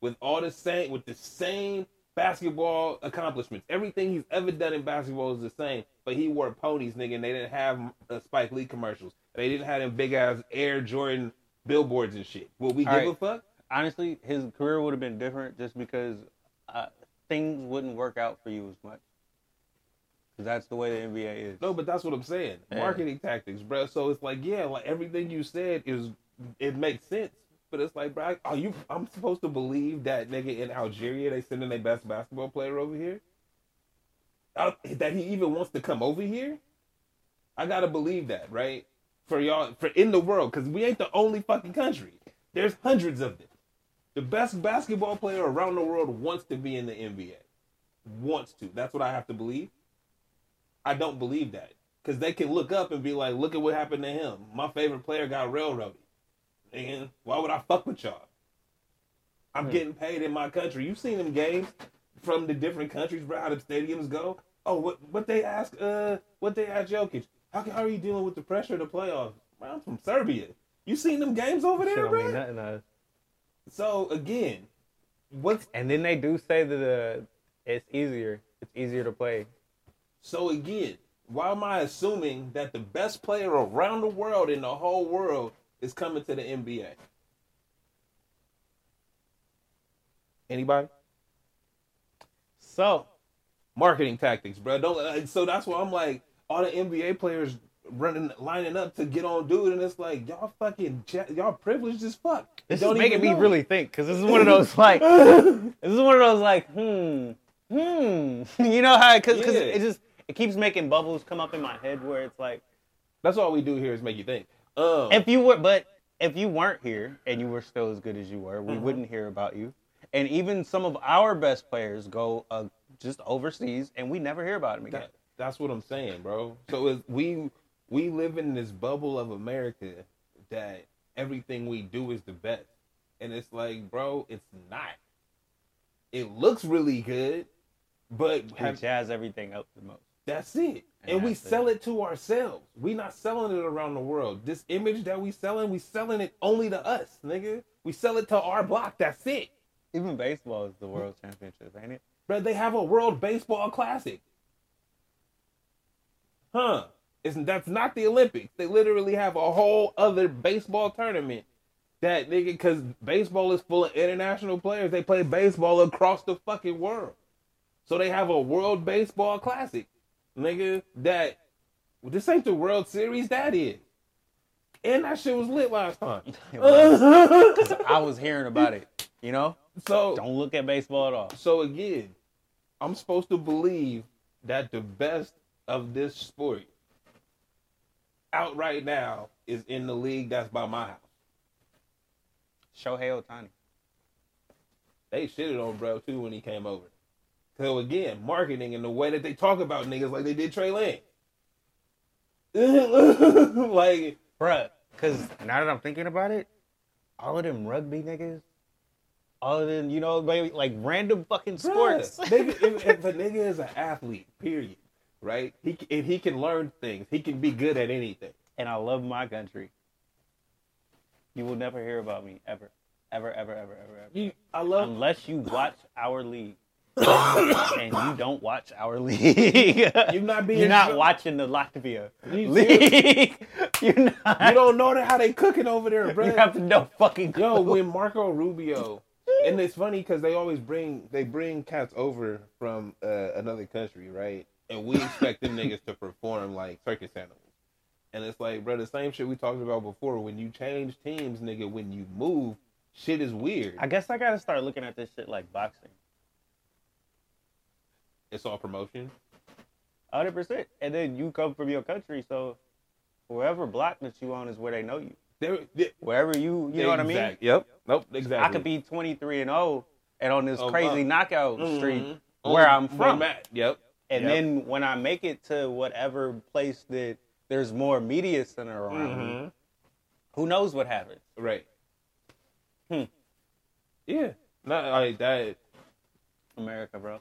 With all the same, with the same basketball accomplishments, everything he's ever done in basketball is the same. But he wore ponies, nigga, and they didn't have uh, Spike Lee commercials. They didn't have them big ass Air Jordan billboards and shit. Would we all give right. a fuck? Honestly, his career would have been different just because uh, things wouldn't work out for you as much. That's the way the N B A is. No, but that's what I'm saying. Marketing yeah. tactics, bro. So it's like, yeah, like everything you said is, it makes sense. But it's like, bro, are you? I'm supposed to believe that nigga in Algeria they sending their best basketball player over here? I, that he even wants to come over here? I gotta believe that, right? For y'all, for in the world, because we ain't the only fucking country. There's hundreds of them. The best basketball player around the world wants to be in the N B A. Wants to. That's what I have to believe. I don't believe that. Because they can look up and be like, look at what happened to him. My favorite player got railroaded. And why would I fuck with y'all? I'm mm-hmm. getting paid in my country. You've seen them games from the different countries, bro, how the stadiums go. Oh, what what they ask uh, what they ask Jokic? How, how are you dealing with the pressure of the playoffs? Bro, I'm from Serbia. You seen them games over there, sure, bro? I mean, nothing, uh... So, again, What's and then they do say that uh, it's easier. It's easier to play. So again, why am I assuming that the best player around the world in the whole world is coming to the N B A? Anybody? So, marketing tactics, bro. Don't. So that's why I'm like, all the N B A players running, lining up to get on dude, and it's like y'all fucking y'all privileged as fuck. This is making me really think, because this is one of those like, this is one of those like, hmm, hmm. You know how? Because yeah. it just it keeps making bubbles come up in my head where it's like, that's all we do here is make you think. Um, if you were, but if you weren't here and you were still as good as you were, we mm-hmm. wouldn't hear about you. And even some of our best players go uh, just overseas, and we never hear about them again. That, that's what I'm saying, bro. So it's, we we live in this bubble of America that everything we do is the best. And it's like, bro, it's not. It looks really good, but... We jazz everything up the most. That's it. And, and we sell it. it to ourselves. We not selling it around the world. This image that we selling, we selling it only to us, nigga. We sell it to our block. That's it. Even baseball is the world championship, ain't it? Bro, they have a World Baseball Classic. Huh. It's, that's not the Olympics. They literally have a whole other baseball tournament. That nigga, because baseball is full of international players. They play baseball across the fucking world. So they have a World Baseball Classic. Nigga, that, this ain't the World Series, that is. And that shit was lit last time. Because I was hearing about it, you know? So don't look at baseball at all. So again, I'm supposed to believe that the best of this sport out right now is in the league that's by my house. Shohei Ohtani. They shitted on bro too when he came over. So again, marketing and the way that they talk about niggas like they did Trey Lance. Like, bruh, because now that I'm thinking about it, all of them rugby niggas, other than, you know, like random fucking sports. Bruh, nigga, if, if a nigga is an athlete, period, right? He if he can learn things. He can be good at anything. And I love my country. You will never hear about me ever, ever, ever, ever, ever, ever. You, I love unless you watch our league, and you don't watch our league. You're not being. You're not drunk. Watching the Latvia you league. You're not. You don't know how they cooking over there, bro. You have to know fucking. Yo, clue. When Marco Rubio. And it's funny because they always bring they bring cats over from uh, another country, right? And we expect them niggas to perform like circus animals. And it's like, bro, the same shit we talked about before. When you change teams, nigga, when you move, shit is weird. I guess I gotta start looking at this shit like boxing. It's all promotion? one hundred percent. And then you come from your country, so wherever block that you on is where they know you. They're, they're, Wherever you, you know what exact, I mean? Yep. Nope, exactly. I could be twenty-three and oh and on this oh, crazy um, knockout mm-hmm. street where I'm from. Where at. Yep. And yep. then when I make it to whatever place that there's more media center around, mm-hmm. who knows what happens? Right. Hmm. Yeah. Not like that. America, bro.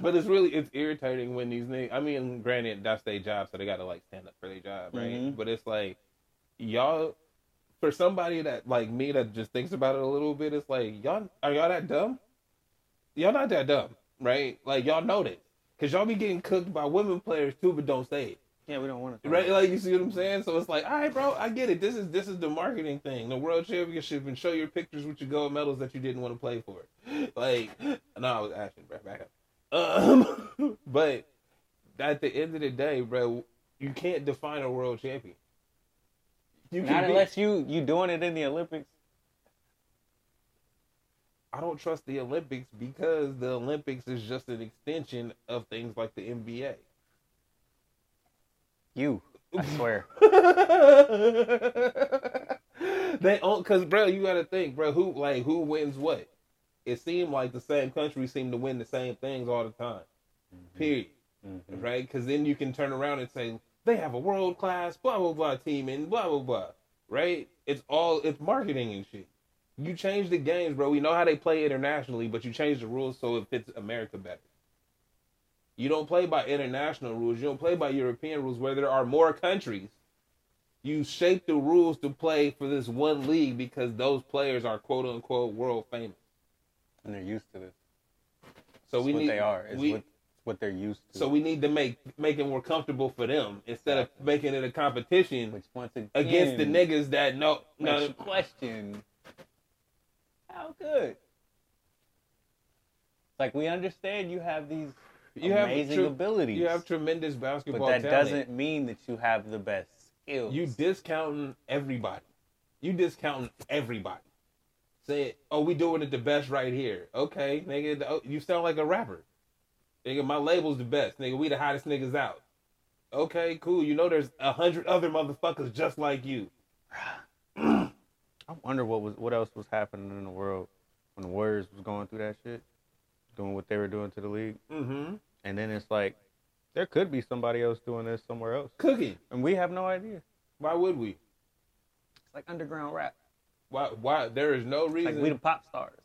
But it's really, it's irritating when these niggas, I mean, granted, that's their job, so they got to like stand up for their job, right? Mm-hmm. But it's like, y'all, for somebody that like me that just thinks about it a little bit, it's like y'all are y'all that dumb? Y'all not that dumb, right? Like y'all know that, cause y'all be getting cooked by women players too, but don't say it. Yeah, we don't want to. Right? Like you see what I'm saying? So it's like, all right, bro, I get it. This is this is the marketing thing, the world championship, and show your pictures with your gold medals that you didn't want to play for. Like, no, I was actually right back up. Um, but at the end of the day, bro, you can't define a world champion. You Not unless be, you you doing it in the Olympics. I don't trust the Olympics because the Olympics is just an extension of things like the N B A. You, I swear. They all, cause bro, you gotta think, bro. Who like who wins what? It seemed like the same country seemed to win the same things all the time. Mm-hmm. Period. Mm-hmm. Right? Cause then you can turn around and say, they have a world-class blah, blah, blah team and blah, blah, blah, right? It's all, it's marketing and shit. You change the games, bro. We know how they play internationally, but you change the rules so it fits America better. You don't play by international rules. You don't play by European rules where there are more countries. You shape the rules to play for this one league because those players are quote-unquote world famous. and they're used to this. So it's we what need, they are. It's we, what, what they're used to. So we need to make make it more comfortable for them instead of making it a competition Which once again, against the niggas that know. No question. How good? Like, we understand you have these you amazing have tre- abilities. You have tremendous basketball talent. But that talent. doesn't mean that you have the best skills. You discounting everybody. You discounting everybody. Say, oh, we doing it the best right here. Okay, nigga, the, oh, you sound like a rapper. Nigga, my label's the best. Nigga, we the hottest niggas out. Okay, cool. You know there's a hundred other motherfuckers just like you. I wonder what was what else was happening in the world when the Warriors was going through that shit. Doing what they were doing to the league. Mm-hmm. And then it's like, there could be somebody else doing this somewhere else. Cooking. And we have no idea. Why would we? It's like underground rap. Why? Why? There is no reason. It's like we the pop stars.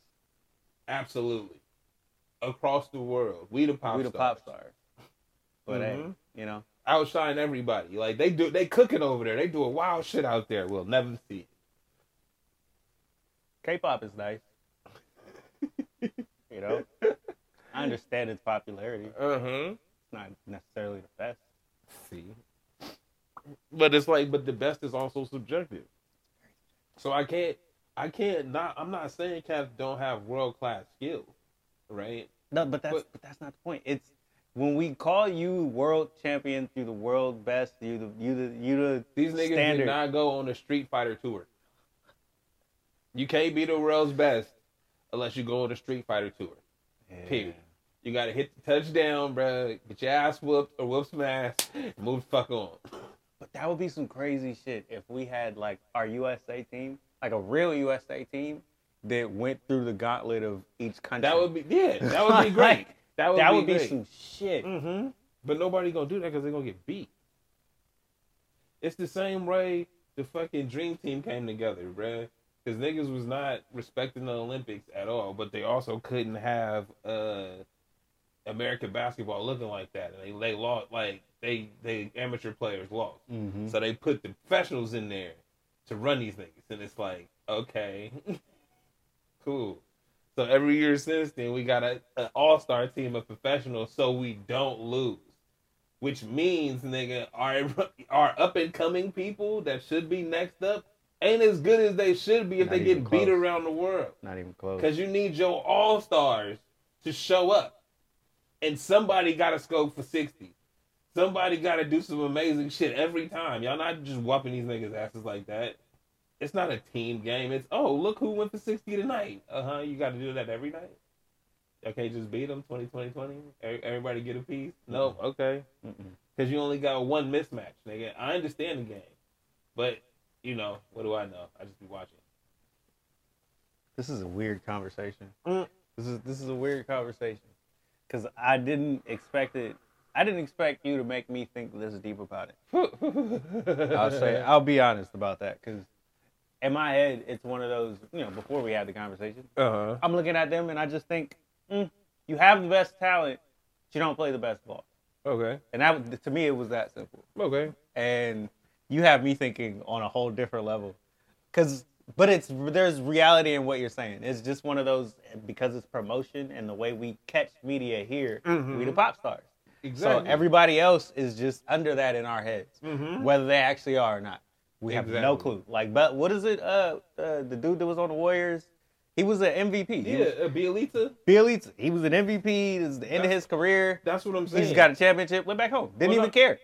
Absolutely. Across the world. We the pop we stars. We the pop stars. But, mm-hmm. hey, you know. Outshine everybody. Like, they do. They cooking over there. They doing wild shit out there. We'll never see it. K-pop is nice. You know? I understand its popularity. Uh-huh. It's not necessarily the best. See? But it's like, but the best is also subjective. So I can't, I can't not, I'm not saying cats don't have world-class skill, right? No, but that's, but, but that's not the point. It's, when we call you world champion, you the world best, you the, you the, you the These niggas standard. Did not go on a Street Fighter tour. You can't be the world's best unless you go on a Street Fighter tour. Yeah. Period. You gotta hit the touchdown, bro. Get your ass whooped or whoop some ass. And move the fuck on. But that would be some crazy shit if we had like our U S A team, like a real U S A team that went through the gauntlet of each country. That would be yeah. That would be great. That would, that would be, be some shit. Mm-hmm. But nobody gonna do that because they're gonna get beat. It's the same way the fucking Dream Team came together, bro. Because niggas was not respecting the Olympics at all, but they also couldn't have uh, American basketball looking like that. And they, they lost, like, they, they amateur players lost. Mm-hmm. So they put the professionals in there to run these niggas. And it's like, okay, cool. So every year since then, we got an all-star team of professionals so we don't lose. Which means, nigga, our, our up-and-coming people that should be next up ain't as good as they should be if Not they get close. beat around the world. Not even close. Because you need your all-stars to show up. And somebody got to scope for sixty. Somebody got to do some amazing shit every time. Y'all not just whopping these niggas' asses like that. It's not a team game. It's, oh, look who went for sixty tonight. Uh-huh, you got to do that every night? Okay, just beat them, twenty, twenty, twenty. Everybody get a piece? Mm-mm. No, okay. Because you only got one mismatch, nigga. I understand the game. But... you know, what do I know? I just be watching. This is a weird conversation. Mm. This is this is a weird conversation. Because I didn't expect it. I didn't expect you to make me think this deep about it. I'll say, I'll be honest about that. Because in my head, it's one of those, you know, before we had the conversation, uh-huh. I'm looking at them and I just think, mm, you have the best talent, but you don't play the best ball. Okay. And that, to me, it was that simple. Okay. And... you have me thinking on a whole different level. Cause, but it's there's reality in what you're saying. It's just one of those, because it's promotion and the way we catch media here, mm-hmm. we the pop stars. Exactly. So everybody else is just under that in our heads, mm-hmm. whether they actually are or not. We exactly. have no clue. Like, but what is it, uh, uh, the dude that was on the Warriors? He was an M V P. Yeah, was, uh, Bielitsa. Bielitsa. He was an M V P. It was the end that's, of his career. That's what I'm saying. He's got a championship, went back home. Didn't well, even I, care.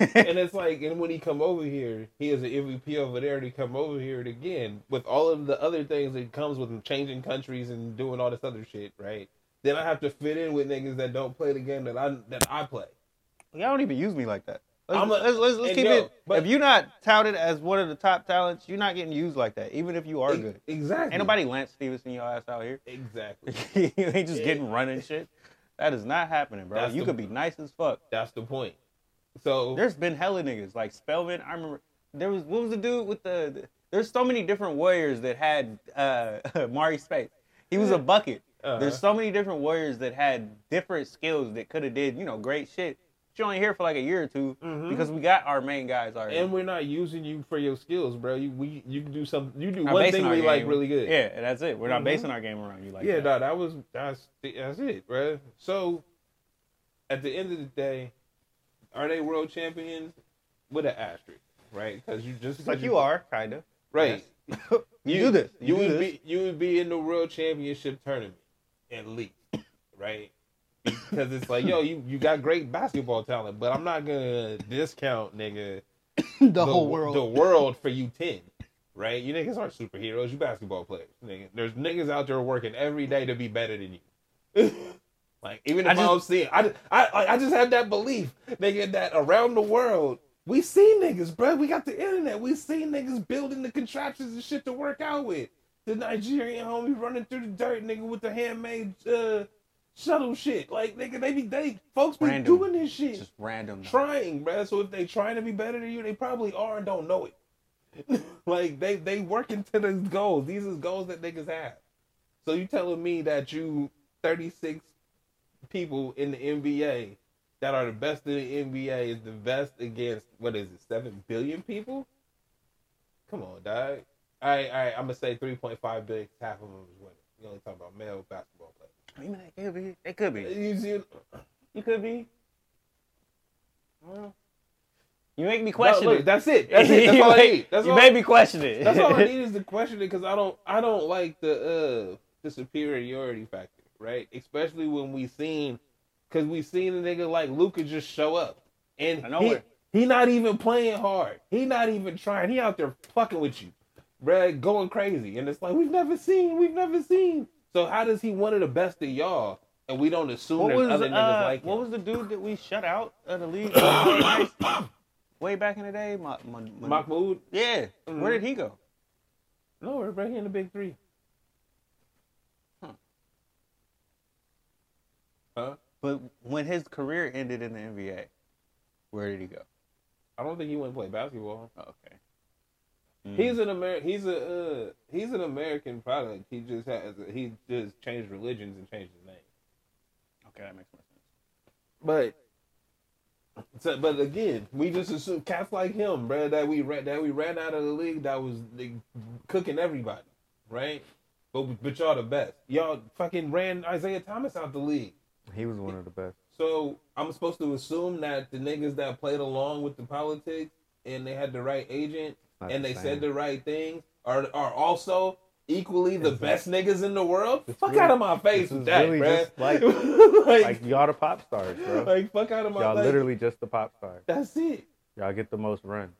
And it's like, and when he come over here, he is an M V P over there, and he come over here again with all of the other things that comes with him changing countries and doing all this other shit, right? Then I have to fit in with niggas that don't play the game that I that I play. Y'all don't even use me like that. Let's, I'm a, let's, let's, let's keep yo, it. But, if you're not touted as one of the top talents, you're not getting used like that, even if you are ex- good. Exactly. Ain't nobody Lance Stevenson your ass out here. Exactly. You ain't just yeah. getting running shit. That is not happening, bro. That's you the, could be nice as fuck. That's the point. So there's been hella niggas like Spellman. I remember there was what was the dude with the, the there's so many different Warriors that had uh Mari Space. He was a bucket. Uh-huh. There's so many different Warriors that had different skills that could have did, you know, great shit. you only here for like a year or two mm-hmm. because we got our main guys already. And we're not using you for your skills, bro. You we you can do something. You do not one thing we game. like really good. Yeah, and that's it. We're not mm-hmm. basing our game around you like yeah, that. Yeah, no, that was that's that's it, bro. So at the end of the day, are they world champions? With an asterisk, right? Because you just like you, you are kind of right. Yes. you, you do this. You, you do would this. be you would be in the world championship tournament at least, right? Because it's like, yo, you, you got great basketball talent, but I'm not gonna discount, nigga, the, the whole world, the world for you ten, right? You niggas aren't superheroes. You basketball players, nigga. There's niggas out there working every day to be better than you. Like even if I, just, I don't see it, I I I just have that belief, nigga, that around the world we see niggas, bro. We got the internet. We see niggas building the contraptions and shit to work out with. The Nigerian homie running through the dirt, nigga, with the handmade. Uh, Shuttle shit, like nigga, they be they folks be random. doing this shit, just random trying, bro. So if they trying to be better than you, they probably are and don't know it. Like they they working to these goals. These is goals that niggas have. So you telling me that you thirty-six people in the N B A that are the best in the N B A is the best against what is it, seven billion people? Come on, dog. All right, all right. I'm gonna say three point five billion. Half of them is women. You only talking about male basketball players. I mean, it could be. It could be. You, see, you could be. Well, you make me question no, look, it. That's it. That's it. That's all make, I need. That's you all, made me question it. That's all I need is to question it because I don't. I don't like the uh, the superiority factor, right? Especially when we seen, because we seen a nigga like Luka just show up, and he, he not even playing hard. He not even trying. He out there fucking with you, bro, going crazy, and it's like we've never seen. We've never seen. So how does he one of the best of y'all, and we don't assume there's other uh, niggas like him? What was the dude that we shut out of the league way back in the day? Ma- Ma- Ma- Mahmoud? Yeah. Mm-hmm. Where did he go? No, we're right here in the Big Three. Huh. Huh? But when his career ended in the N B A, where did he go? I don't think he went to play basketball. Oh, okay. Mm. He's an Amer- He's a uh, he's an American product. He just has a, he just changed religions and changed his name. Okay, that makes more sense. But so, but again, we just assume cats like him, bro. That we ran that we ran out of the league. That was like, cooking everybody, right? But but y'all the best. Y'all fucking ran Isaiah Thomas out the league. He was one of the best. So I'm supposed to assume that the niggas that played along with the politics and they had the right agent. Not and the they same. said the right things, are are also equally the exactly. best niggas in the world? It's fuck really, out of my face with that, really bruh. Like, like, like, y'all the pop stars, bro. Like, fuck out of my face. Y'all life. Literally just the pop stars. That's it. Y'all get the most run.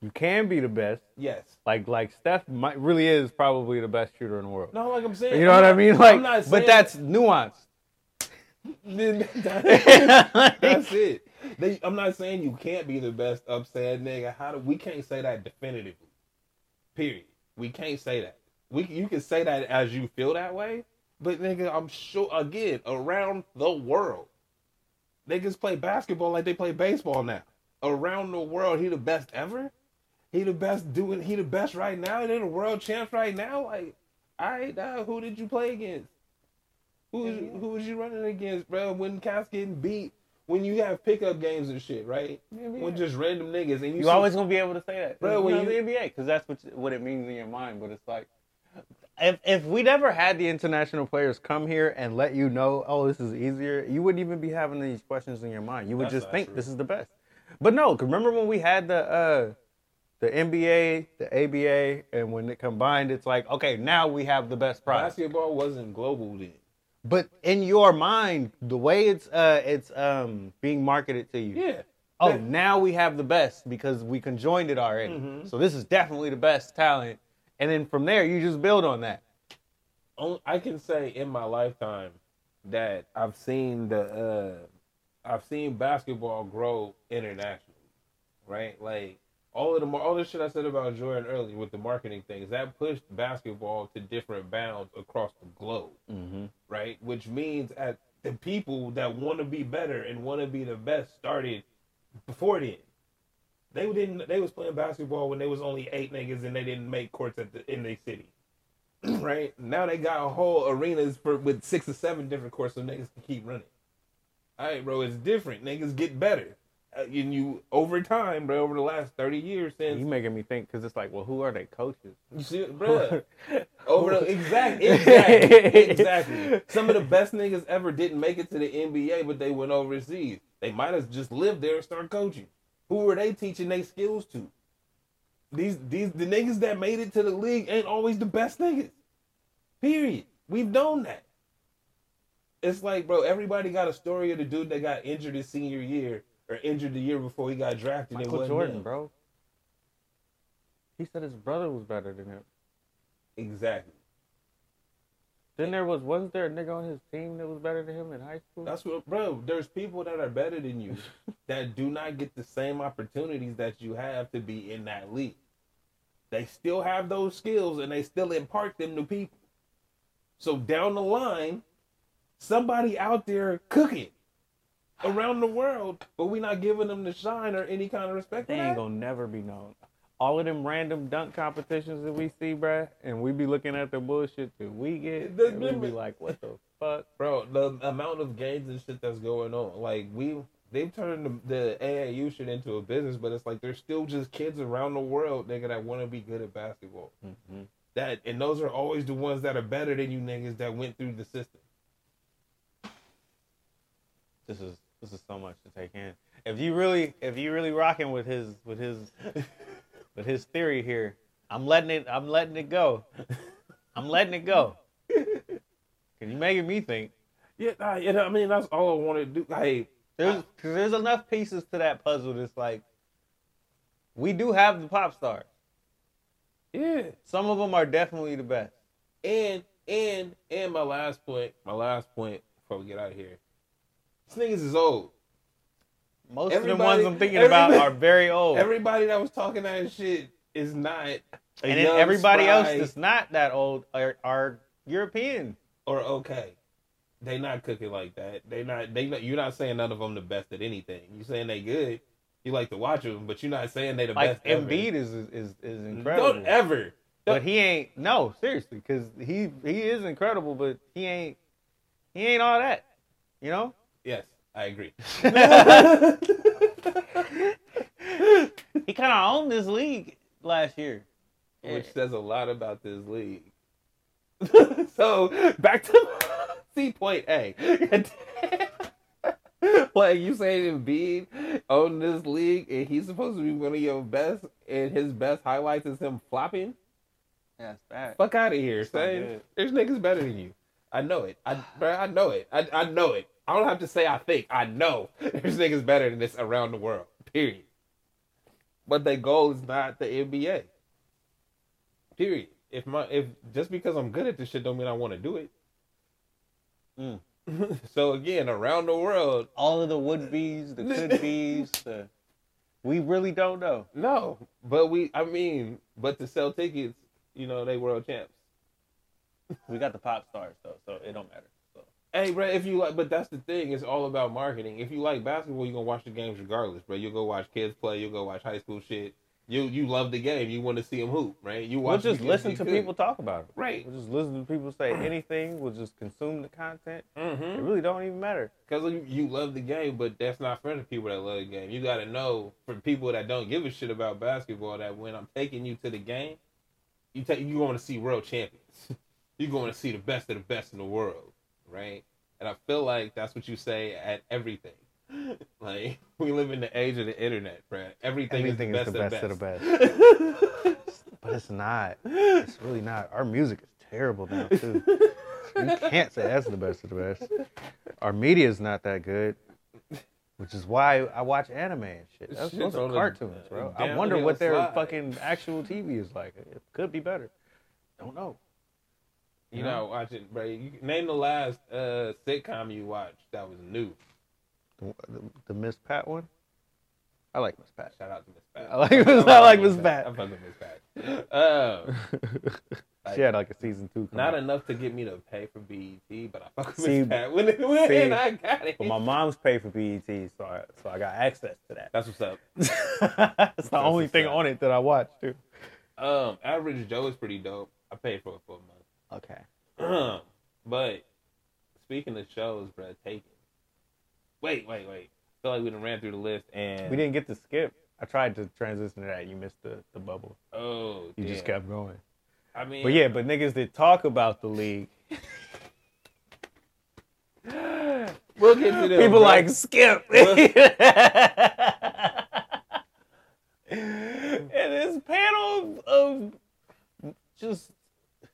You can be the best. Yes. Like, like Steph might, really is probably the best shooter in the world. No, like I'm saying. You know I'm what not, I mean? Like, I'm not saying, but that's nuanced. That's it. They, I'm not saying you can't be the best upset nigga. How do we can't say that definitively? Period. We can't say that. We you can say that as you feel that way, but nigga, I'm sure again around the world, niggas play basketball like they play baseball now. Around the world, he the best ever. He the best doing. He the best right now. They the world champs right now. Like, all right, now who did you play against? Who is, who was you running against, bro? When cats getting beat. When you have pickup games and shit, right? Yeah, yeah. When just random niggas and you. You always gonna be able to say that, bro. When you know, you the N B A, because that's what what it means in your mind. But it's like, if if we never had the international players come here and let you know, oh, this is easier, you wouldn't even be having these questions in your mind. You would that's just think true. This is the best. But no, remember when we had the uh, the N B A, the A B A, and when it combined, it's like, okay, now we have the best product. Basketball wasn't global then. But in your mind, the way it's uh, it's um, being marketed to you. Yeah. Oh, yeah. Now we have the best because we conjoined it already. Mm-hmm. So this is definitely the best talent. And then from there, you just build on that. I can say in my lifetime that I've seen the uh, I've seen basketball grow internationally, right? Like all of the all the shit I said about Jordan earlier with the marketing things that pushed basketball to different bounds across the globe. Mm-hmm. Right, which means at the people that want to be better and want to be the best started before then. They didn't. They was playing basketball when they was only eight niggas and they didn't make courts at the, in their city. Right now they got whole arenas for, with six or seven different courts so niggas can keep running. Hey, bro, it's different. Niggas get better. And you, over time, bro, over the last thirty years since... You making me think, because it's like, well, who are they coaches? You see, bro. over the... Exactly. Exactly. exactly. Some of the best niggas ever didn't make it to the N B A, but they went overseas. They might have just lived there and started coaching. Who were they teaching their skills to? These, these, the niggas that made it to the league ain't always the best niggas. Period. We've known that. It's like, bro, everybody got a story of the dude that got injured his senior year or injured the year before he got drafted. Michael wasn't Jordan, him. Bro. He said his brother was better than him. Exactly. Then there was, wasn't there a nigga on his team that was better than him in high school? That's what, bro, there's people that are better than you that do not get the same opportunities that you have to be in that league. They still have those skills and they still impart them to people. So down the line, somebody out there cooking around the world, but we not giving them the shine or any kind of respect. They ain't gonna never be known. All of them random dunk competitions that we see, bruh, and we be looking at the bullshit that we get, and we be like, what the fuck? Bro, the amount of games and shit that's going on, like, we, they've turned the, the A A U shit into a business, but it's like, there's still just kids around the world, nigga, that want to be good at basketball. Mm-hmm. That, and those are always the ones that are better than you niggas that went through the system. This is this is so much to take in. If you really if you really rocking with his with his with his theory here, I'm letting it I'm letting it go. I'm letting it go. 'Cause you making me think. Yeah, I, you know, I mean that's all I want to do. Like, there's I, cause there's enough pieces to that puzzle that's like, we do have the pop stars. Yeah, some of them are definitely the best. And and and my last point, my last point before we get out of here. These niggas is old. Most everybody, of the ones I'm thinking about are very old. Everybody that was talking that shit is not. And young, everybody spry, else that's not that old are, are European or okay. They not cooking like that. They not. They not, you're not saying none of them the best at anything. You're saying they good. You like to watch them, but you're not saying they the like, best. Like Embiid is, is is incredible. Don't ever. Don't. But he ain't. No, seriously, because he he is incredible, but he ain't he ain't all that. You know. Yes, I agree. He kind of owned this league last year, which says a lot about this league. So back to C point A. Like, you saying Embiid owned this league and he's supposed to be one of your best, and his best highlights is him flopping? That's bad. Fuck out of here, son. There's niggas better than you. I know it. I, bro, I know it. I, I know it. I don't have to say I think. I know there's niggas better than this around the world, period. But their goal is not the N B A, period. If my if just because I'm good at this shit don't mean I want to do it. Mm. So again, around the world, all of the would-be's, the could-be's, the, we really don't know. No, but we, I mean, but to sell tickets, you know, they world champs. We got the pop stars though, so it don't matter. Hey, bro, if you like, but that's the thing. It's all about marketing. If you like basketball, you're going to watch the games regardless, bro. You'll go watch kids play. You'll go watch high school shit. You you love the game. You want to see them hoop, right? You watch. We'll just listen to people talk about it. Right. We'll just listen to people say anything. We'll just consume the content. Mm-hmm. It really don't even matter. Because you, you love the game, but that's not for the people that love the game. You got to know, for people that don't give a shit about basketball, that when I'm taking you to the game, you take you want to see world champions. You're going to see the best of the best in the world. Right? And I feel like that's what you say at everything. Like, we live in the age of the internet, bruh. Everything, everything is the best, is the best of the best. Of the best. But it's not. It's really not. Our music is terrible now, too. You can't say that's the best of the best. Our media is not that good, which is why I watch anime and shit. That's, those are cartoons, bro. I wonder what their slide. fucking actual T V is like. It could be better. Don't know. You know, watching, bro. You, name the last uh, sitcom you watched that was new. The, the, the Miss Pat one. I like Miss Pat. Shout out to Miss Pat. I like Miss. I like Miss Pat. I fucking Miss Pat. Oh, like, she had like a season two. Not out. Enough to get me to pay for B E T, but I fuck with Miss Pat when it went, see, and I got it. But my mom's paid for B E T, so I, so I got access to that. That's what's up. That's, That's the only thing up. on it that I watch too. Um, Average Joe is pretty dope. I paid for it for a month. Okay. But speaking of shows, bro, Taken. Wait, wait, wait. I feel like we done ran through the list and... We didn't get to skip. I tried to transition to that. You missed the, the bubble. Oh, You damn. just kept going. I mean... But yeah, but niggas that talk about the league... We'll get to them. People bro. like, skip. We'll... And this panel of just...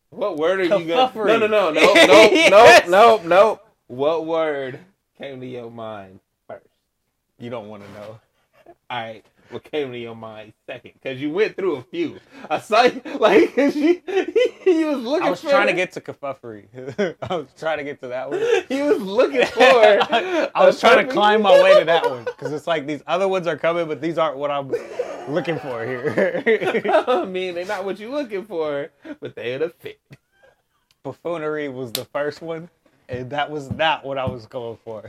What word are you going to... No, no, no, no, no, yes. no, no, no. What word came to your mind first? You don't want to know. All right. What came to your mind second? Because you went through a few. I saw you, like, you, you was looking for... I was for trying it. to get to kafuffery. I was trying to get to that one. He was looking for... I, I was trying perfect. to climb my way to that one. Because it's like, these other ones are coming, but these aren't what I'm looking for here. I mean, they're not what you're looking for, but they're the fit. Buffoonery was the first one, and that was not what I was going for.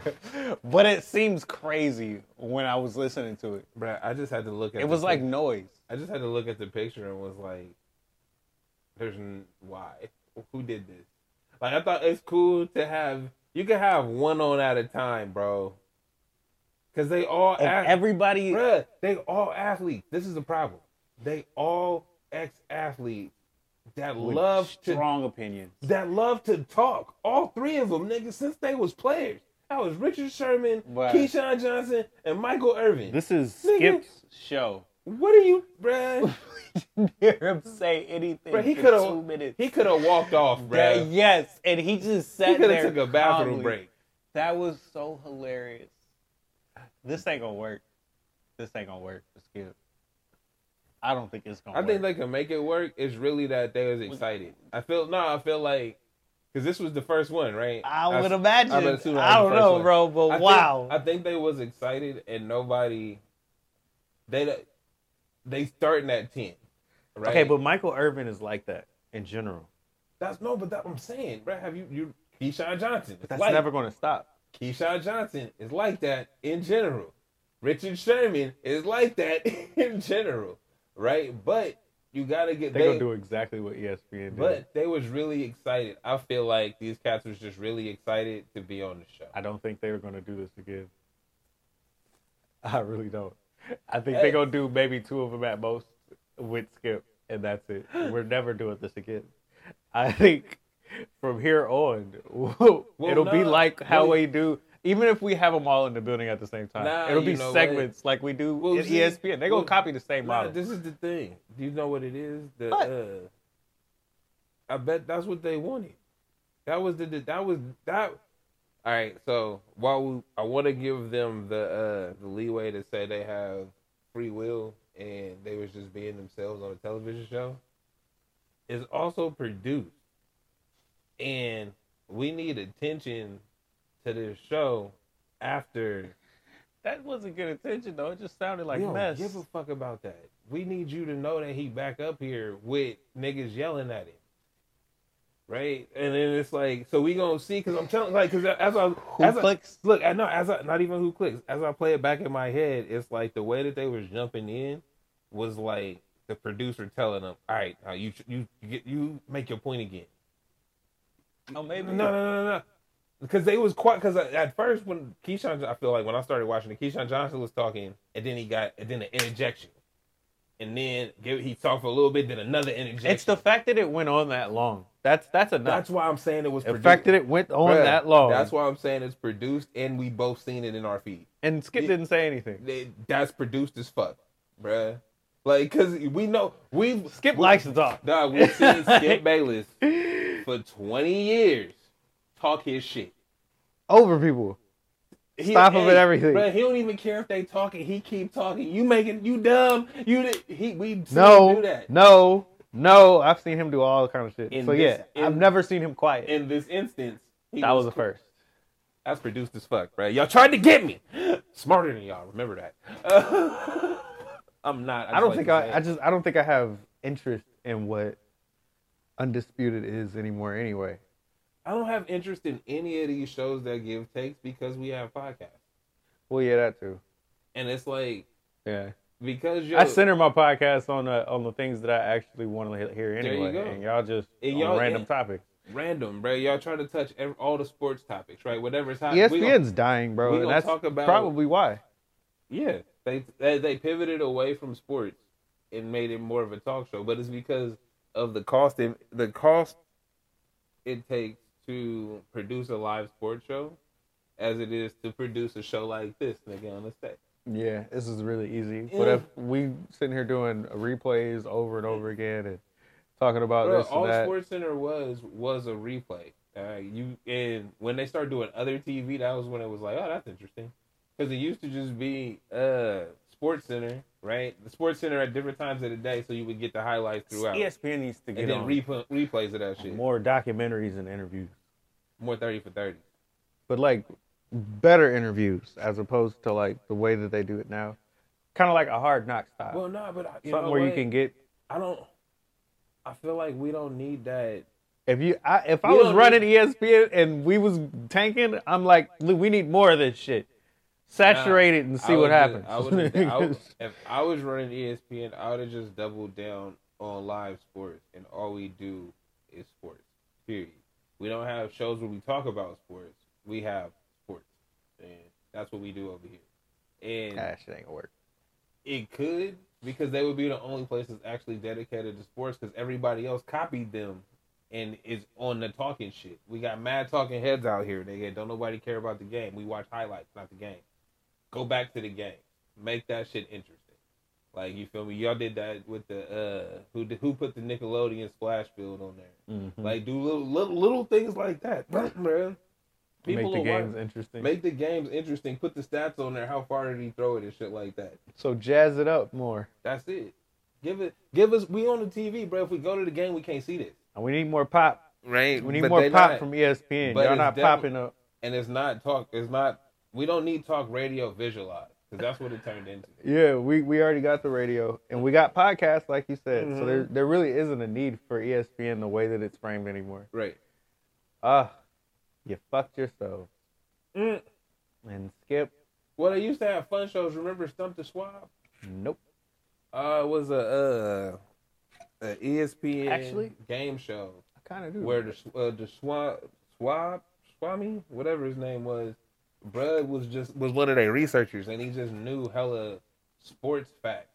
But it seems crazy when I was listening to it. Brad, I just had to look at it. It was like picture. noise. I just had to look at the picture and was like, there's n- why? Who did this? Like, I thought it's cool to have, you can have one on at a time, bro. Because they all athletes. Everybody. Bruh, they all athletes. This is the problem. They all ex-athletes that With love strong to, opinions. That love to talk. All three of them, niggas, since they was players. That was Richard Sherman, bruh. Keyshawn Johnson, and Michael Irvin. This is Skip's show. What are you, bruh? You hear him say anything bruh, he for two minutes. He could have walked off, bruh. Yeah, yes, and he just sat he there. He could have took a bathroom calmly. break. That was so hilarious. This ain't gonna work. This ain't gonna work for Skip. I don't think it's gonna work. I think work. they can make it work. It's really that they was excited. I feel no, nah, I feel like because this was the first one, right? I, I would imagine. I, I don't know, one. bro, but I wow. Think, I think they was excited and nobody. They they starting at ten, right? Okay, but Michael Irvin is like that in general. That's no, but that's what I'm saying, bro. Have you you Keyshawn Johnson? But that's like, never gonna stop. Keyshawn Johnson is like that in general. Richard Sherman is like that in general, right? But you gotta get they're they, gonna do exactly what E S P N did. But they was really excited. I feel like these cats was just really excited to be on the show. I don't think they were gonna do this again. I really don't. I think hey. they're gonna do maybe two of them at most with Skip, and that's it. We're never doing this again. I think. From here on, well, it'll nah, be like how really, we do. Even if we have them all in the building at the same time, nah, it'll be segments it, like we do well, at E S P N. They're well, gonna copy the same nah, model. This is the thing. Do you know what it is? The, uh, I bet that's what they wanted. That was the. That was that. All right. So while we, I want to give them the uh, the leeway to say they have free will and they was just being themselves on a television show, it's also produced. And we need attention to this show after. That wasn't good attention, though. It just sounded like mess. Give a fuck about that. We need you to know that he back up here with niggas yelling at him. Right? And then it's like, so we gonna see, because I'm telling, like, because as I... Who as clicks? I, look, I know, as I, not even who clicks. As I play it back in my head, it's like the way that they was jumping in was like the producer telling them, all right, now you, you, you, you make your point again. Oh, maybe. No, no, no, no, no. Because they was quiet. Because at first, when Keyshawn, I feel like when I started watching it, Keyshawn Johnson was talking, and then he got, and then an interjection. And then he talked for a little bit, then another interjection. It's the fact that it went on that long. That's that's enough. That's why I'm saying it was produced. The fact that it went on Bruh, that long. That's why I'm saying it's produced, and we both seen it in our feed. And Skip it, didn't say anything. It, that's produced as fuck, bruh. Like, because we know, we Skip we, likes to talk. Nah, we've seen Skip Bayless for twenty years talk his shit over people. He, Stop him at everything. Bro, he don't even care if they talking. He keep talking. You making, you dumb. You he we no, do that. No, no. I've seen him do all kind of shit. In so this, yeah, in, I've never seen him quiet. In this instance, he that was, was the first. That's produced as fuck, bro. Y'all tried to get me. Smarter than y'all. Remember that. Uh, I'm not. I, I don't like think I. I just. I don't think I have interest in what Undisputed is anymore anyway. I don't have interest in any of these shows that give takes because we have podcasts. Well, yeah, that too. And it's like, yeah, because yo, I center my podcast on the, on the things that I actually want to hear anyway, and y'all just and on y'all, random and, topics. random, bro. Y'all try to touch every, all the sports topics, right? Whatever's happening. E S P N's gonna, dying, bro. And that's talk about, probably why. Yeah, they, they they pivoted away from sports and made it more of a talk show, but it's because of the cost it, the cost it takes to produce a live sports show, as it is to produce a show like this, nigga, on the stage. Yeah, this is really easy. Yeah. But if we sitting here doing replays over and over again and talking about bro, this and all that. Sports Center was was a replay. Uh, you and when they started doing other T V, that was when it was like, oh, that's interesting, because it used to just be uh, Sports Center, right? The Sports Center at different times of the day, so you would get the highlights throughout. E S P N needs to get and then on replay, replays of that shit. More documentaries and interviews. More thirty for thirty. But like, better interviews as opposed to like the way that they do it now, kind of like a Hard Knock style. Well, nah, but I, something know, where like, you can get. I don't. I feel like we don't need that. If you, I, if I was running need... E S P N and we was tanking, I'm like, we need more of this shit. Saturate nah, it and see what happens. Just, I would, I would, if I was running E S P N, I would have just doubled down on live sports, and all we do is sports. Period. We don't have shows where we talk about sports. We have. And that's what we do over here. And that shit ain't gonna work. It could, because they would be the only places actually dedicated to sports, because everybody else copied them and is on the talking shit. We got mad talking heads out here. They don't nobody care about the game. We watch highlights, not the game. Go back to the game. Make that shit interesting. Like, you feel me? Y'all did that with the uh, who did, who put the Nickelodeon splash field on there? Mm-hmm. Like, do little, little little things like that, man. People make the games watch, interesting. Make the games interesting. Put the stats on there. How far did he throw it and shit like that? So jazz it up more. That's it. Give it. Give us. We on the T V, bro. If we go to the game, we can't see this. And we need more pop. Right. We need but more pop not, from E S P N. Y'all not popping up. And it's not talk. It's not. We don't need talk radio visualized, because that's what it turned into. Yeah, we, we already got the radio and we got podcasts, like you said. Mm-hmm. So there there really isn't a need for E S P N the way that it's framed anymore. Right. Ah. Uh, You fucked yourself. Mm. And Skip. Well, they used to have fun shows. Remember Stump the Swab? Nope. Uh, it was a, uh, a E S P N Actually, game show. I kind of do. Where the, uh, the Swab, Swab, Swami, whatever his name was, Brad was just was one of their researchers, and he just knew hella sports facts,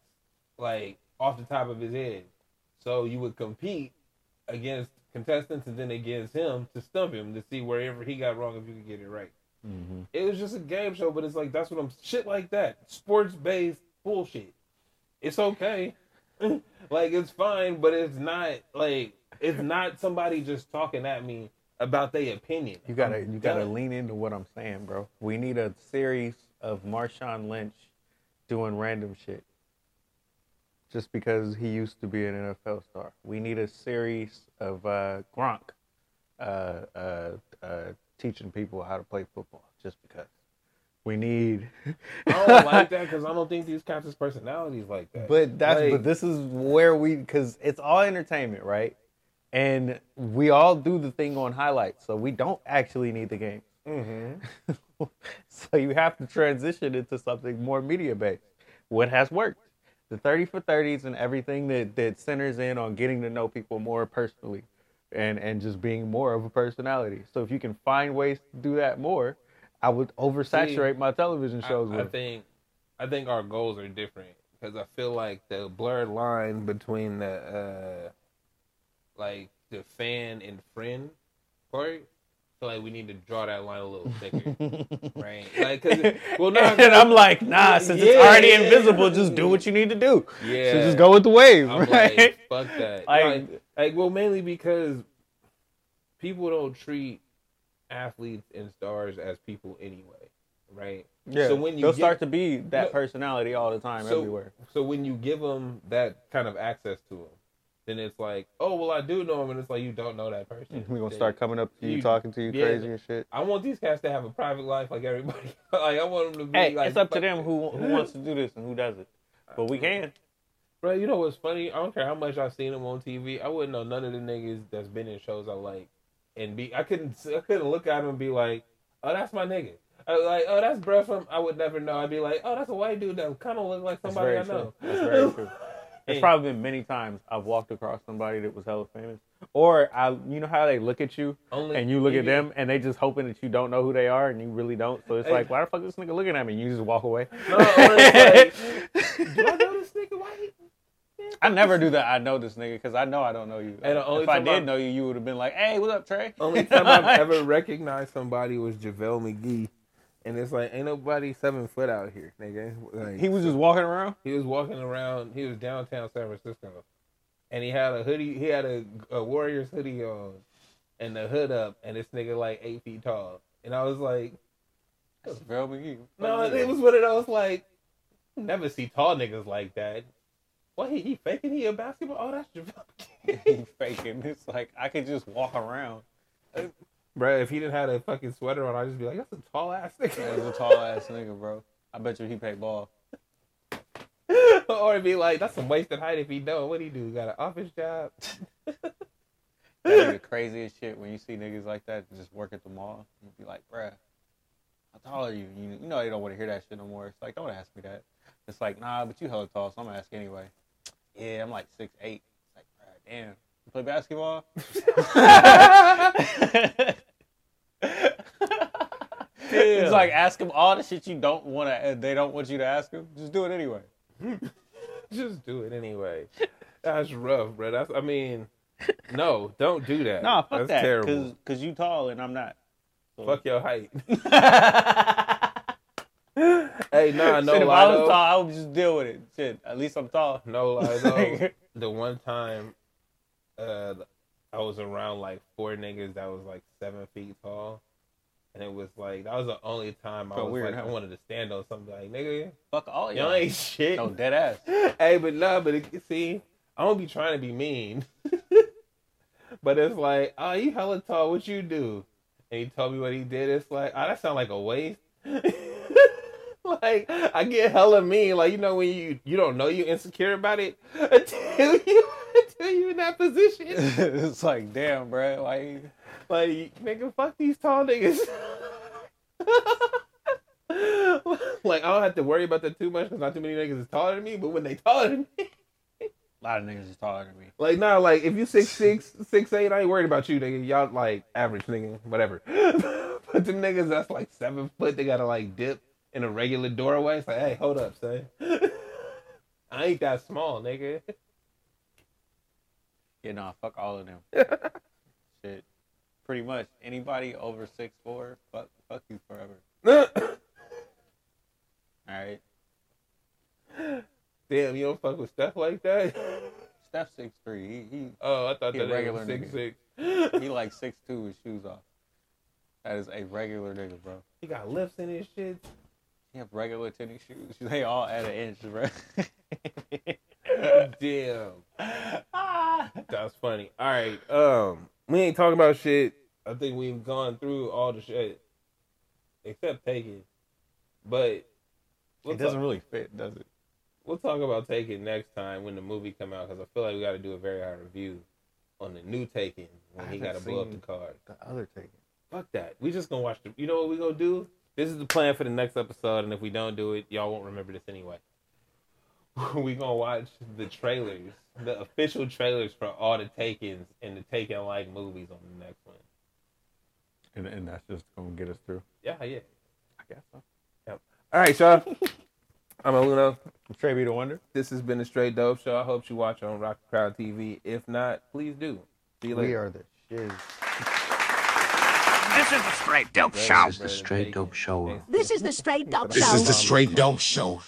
like, off the top of his head. So you would compete against contestants and then against him to stump him to see wherever he got wrong if you could get it right. Mm-hmm. It was just a game show, but it's like, that's what I'm, shit like that. Sports-based bullshit. It's okay. Like, it's fine, but it's not, like, it's not somebody just talking at me about their opinion. You gotta, I'm you gotta done. lean into what I'm saying, bro. We need a series of Marshawn Lynch doing random shit. Just because he used to be an N F L star. We need a series of uh, Gronk uh, uh, uh, teaching people how to play football. Just because. We need... I don't like that, because I don't think these cats' personalities like that. But that's like... but this is where we... Because it's all entertainment, right? And we all do the thing on highlights. So we don't actually need the game. Mm-hmm. So you have to transition into something more media-based. What has worked? The thirty for thirties and everything that, that centers in on getting to know people more personally and, and just being more of a personality. So if you can find ways to do that more, I would oversaturate See, my television shows. I, with. I think I think our goals are different, because I feel like the blurred line between the uh, like the fan and friend part, I feel like we need to draw that line a little thicker, right? Like, cause it, well, no, and I'm like, nah, since yeah, it's already yeah, invisible, yeah. just do what you need to do. Yeah, so just go with the wave, I'm right? Like, fuck that. Like, like, like, well, mainly because people don't treat athletes and stars as people anyway, right? Yeah. So when you they'll get, start to be that no, personality all the time, so, everywhere. So when you give them that kind of access to them, then it's like, oh, well, I do know him. And it's like, you don't know that person. We're going to start coming up to you, you talking to you yeah, crazy and shit. I want these cats to have a private life like everybody. Like, I want them to be hey, like... it's up to them who who wants to do this and who doesn't. But we can. Bro, you know what's funny? I don't care how much I've seen them on T V. I wouldn't know none of the niggas that's been in shows I like. And be I couldn't I couldn't look at them and be like, oh, that's my nigga. I like, oh, that's bro from... I would never know. I'd be like, oh, that's a white dude that kind of looks like somebody I know. That's very true. That's very true. It's probably been many times I've walked across somebody that was hella famous, Or I, you know how they look at you Only and you look at them and they just hoping that you don't know who they are and you really don't. So it's hey. like, why the fuck is this nigga looking at me? You just walk away. No, like, do I know this nigga? Why he... I never do that. I know this nigga because I know I don't know you. And only if I did I'm... know you, you would have been like, hey, what's up, Trey? Only time I've ever recognized somebody was JaVale McGee. And it's like, ain't nobody seven foot out here, nigga. Like, he was just walking around? He was walking around. He was downtown San Francisco. And he had a hoodie. He had a, a Warriors hoodie on and the hood up. And this nigga like eight feet tall. And I was like, that's JaVale McGee. No, it was one of those like, never see tall niggas like that. What, he, he faking? He a basketball? Oh, that's JaVale. He faking. It's like, I could just walk around. Bro, if he didn't have a fucking sweater on, I'd just be like, that's a tall-ass nigga. Yeah, that's a tall-ass nigga, bro. I bet you he played ball. Or it'd be like, that's some wasted height if he don't. What'd he do? Got an office job? That'd be the craziest shit when you see niggas like that just work at the mall. You'd be like, bruh, how tall are you? You know they don't want to hear that shit no more. It's like, don't ask me that. It's like, nah, but you hella tall, so I'm going to ask anyway. Yeah, I'm like six eight. It's like, bruh, damn. You play basketball? Damn. It's like, ask them all the shit you don't want to, they don't want you to ask them. Just do it anyway. Just do it anyway. That's rough, bro. That's, I mean, no, don't do that. No, nah, fuck That's that. terrible. Cause, Cause you tall and I'm not. So. Fuck your height. Hey, nah, no shit, if lie, I was though, tall, I would just deal with it. Shit, at least I'm tall. No lie, though. The one time uh, I was around, like, four niggas that was, like, seven feet tall. And it was like, that was the only time I was weird, like, huh? I wanted to stand on something. Like, nigga, fuck all y'all. Y'all ain't shit. No, dead ass. Hey, but nah, but it, see, I don't be trying to be mean. But it's like, oh, you hella tall. What you do? And he told me what he did. It's like, oh, that sound like a waste. Like, I get hella mean. Like, you know when you, you don't know you insecure about it until you... you in that position. It's like, damn, bro. Like, like, nigga, fuck these tall niggas. Like, I don't have to worry about that too much because not too many niggas is taller than me, but when they taller than me. A lot of niggas is taller than me. Like, nah, like, if you six six, six eight, I ain't worried about you, nigga. Y'all, like, average, nigga. Whatever. But them niggas that's, like, seven foot, they gotta, like, dip in a regular doorway. It's like, hey, hold up, son. I ain't that small, nigga. Yeah, nah, fuck all of them. Shit. Pretty much. Anybody over six four, fuck, fuck you forever. Alright. Damn, you don't fuck with Steph like that? Steph's six three. He, he, oh, I thought that regular was six six. Nigga. He like six two with shoes off. That is a regular nigga, bro. He got lifts in his shit. He have regular tennis shoes. They all at an inch, bro. Damn. Ah. That's funny. All right. Um, we ain't talking about shit. I think we've gone through all the shit except Taken. But we'll it doesn't talk- really fit, does it? We'll talk about Taken next time when the movie come out because I feel like we got to do a very high review on the new Taken when he got to blow up the card. The other Taken. Fuck that. We just gonna watch the. You know what we gonna do? This is the plan for the next episode, and if we don't do it, y'all won't remember this anyway. We gonna watch the trailers, the official trailers for all the Takens and the Taken like movies on the next one, and and that's just gonna get us through. Yeah, yeah, I guess so. Yep. All right, y'all. I'm Aluno. I'm TraB the Wonder. This has been the Stray Dope Show. I hope you watch on Rock The Crowd T V. If not, please do. See you later. We are the shiz. This is the Stray Dope Show. This is the Stray Dope Show. This is the Stray Dope Show. This is the Stray Dope Show.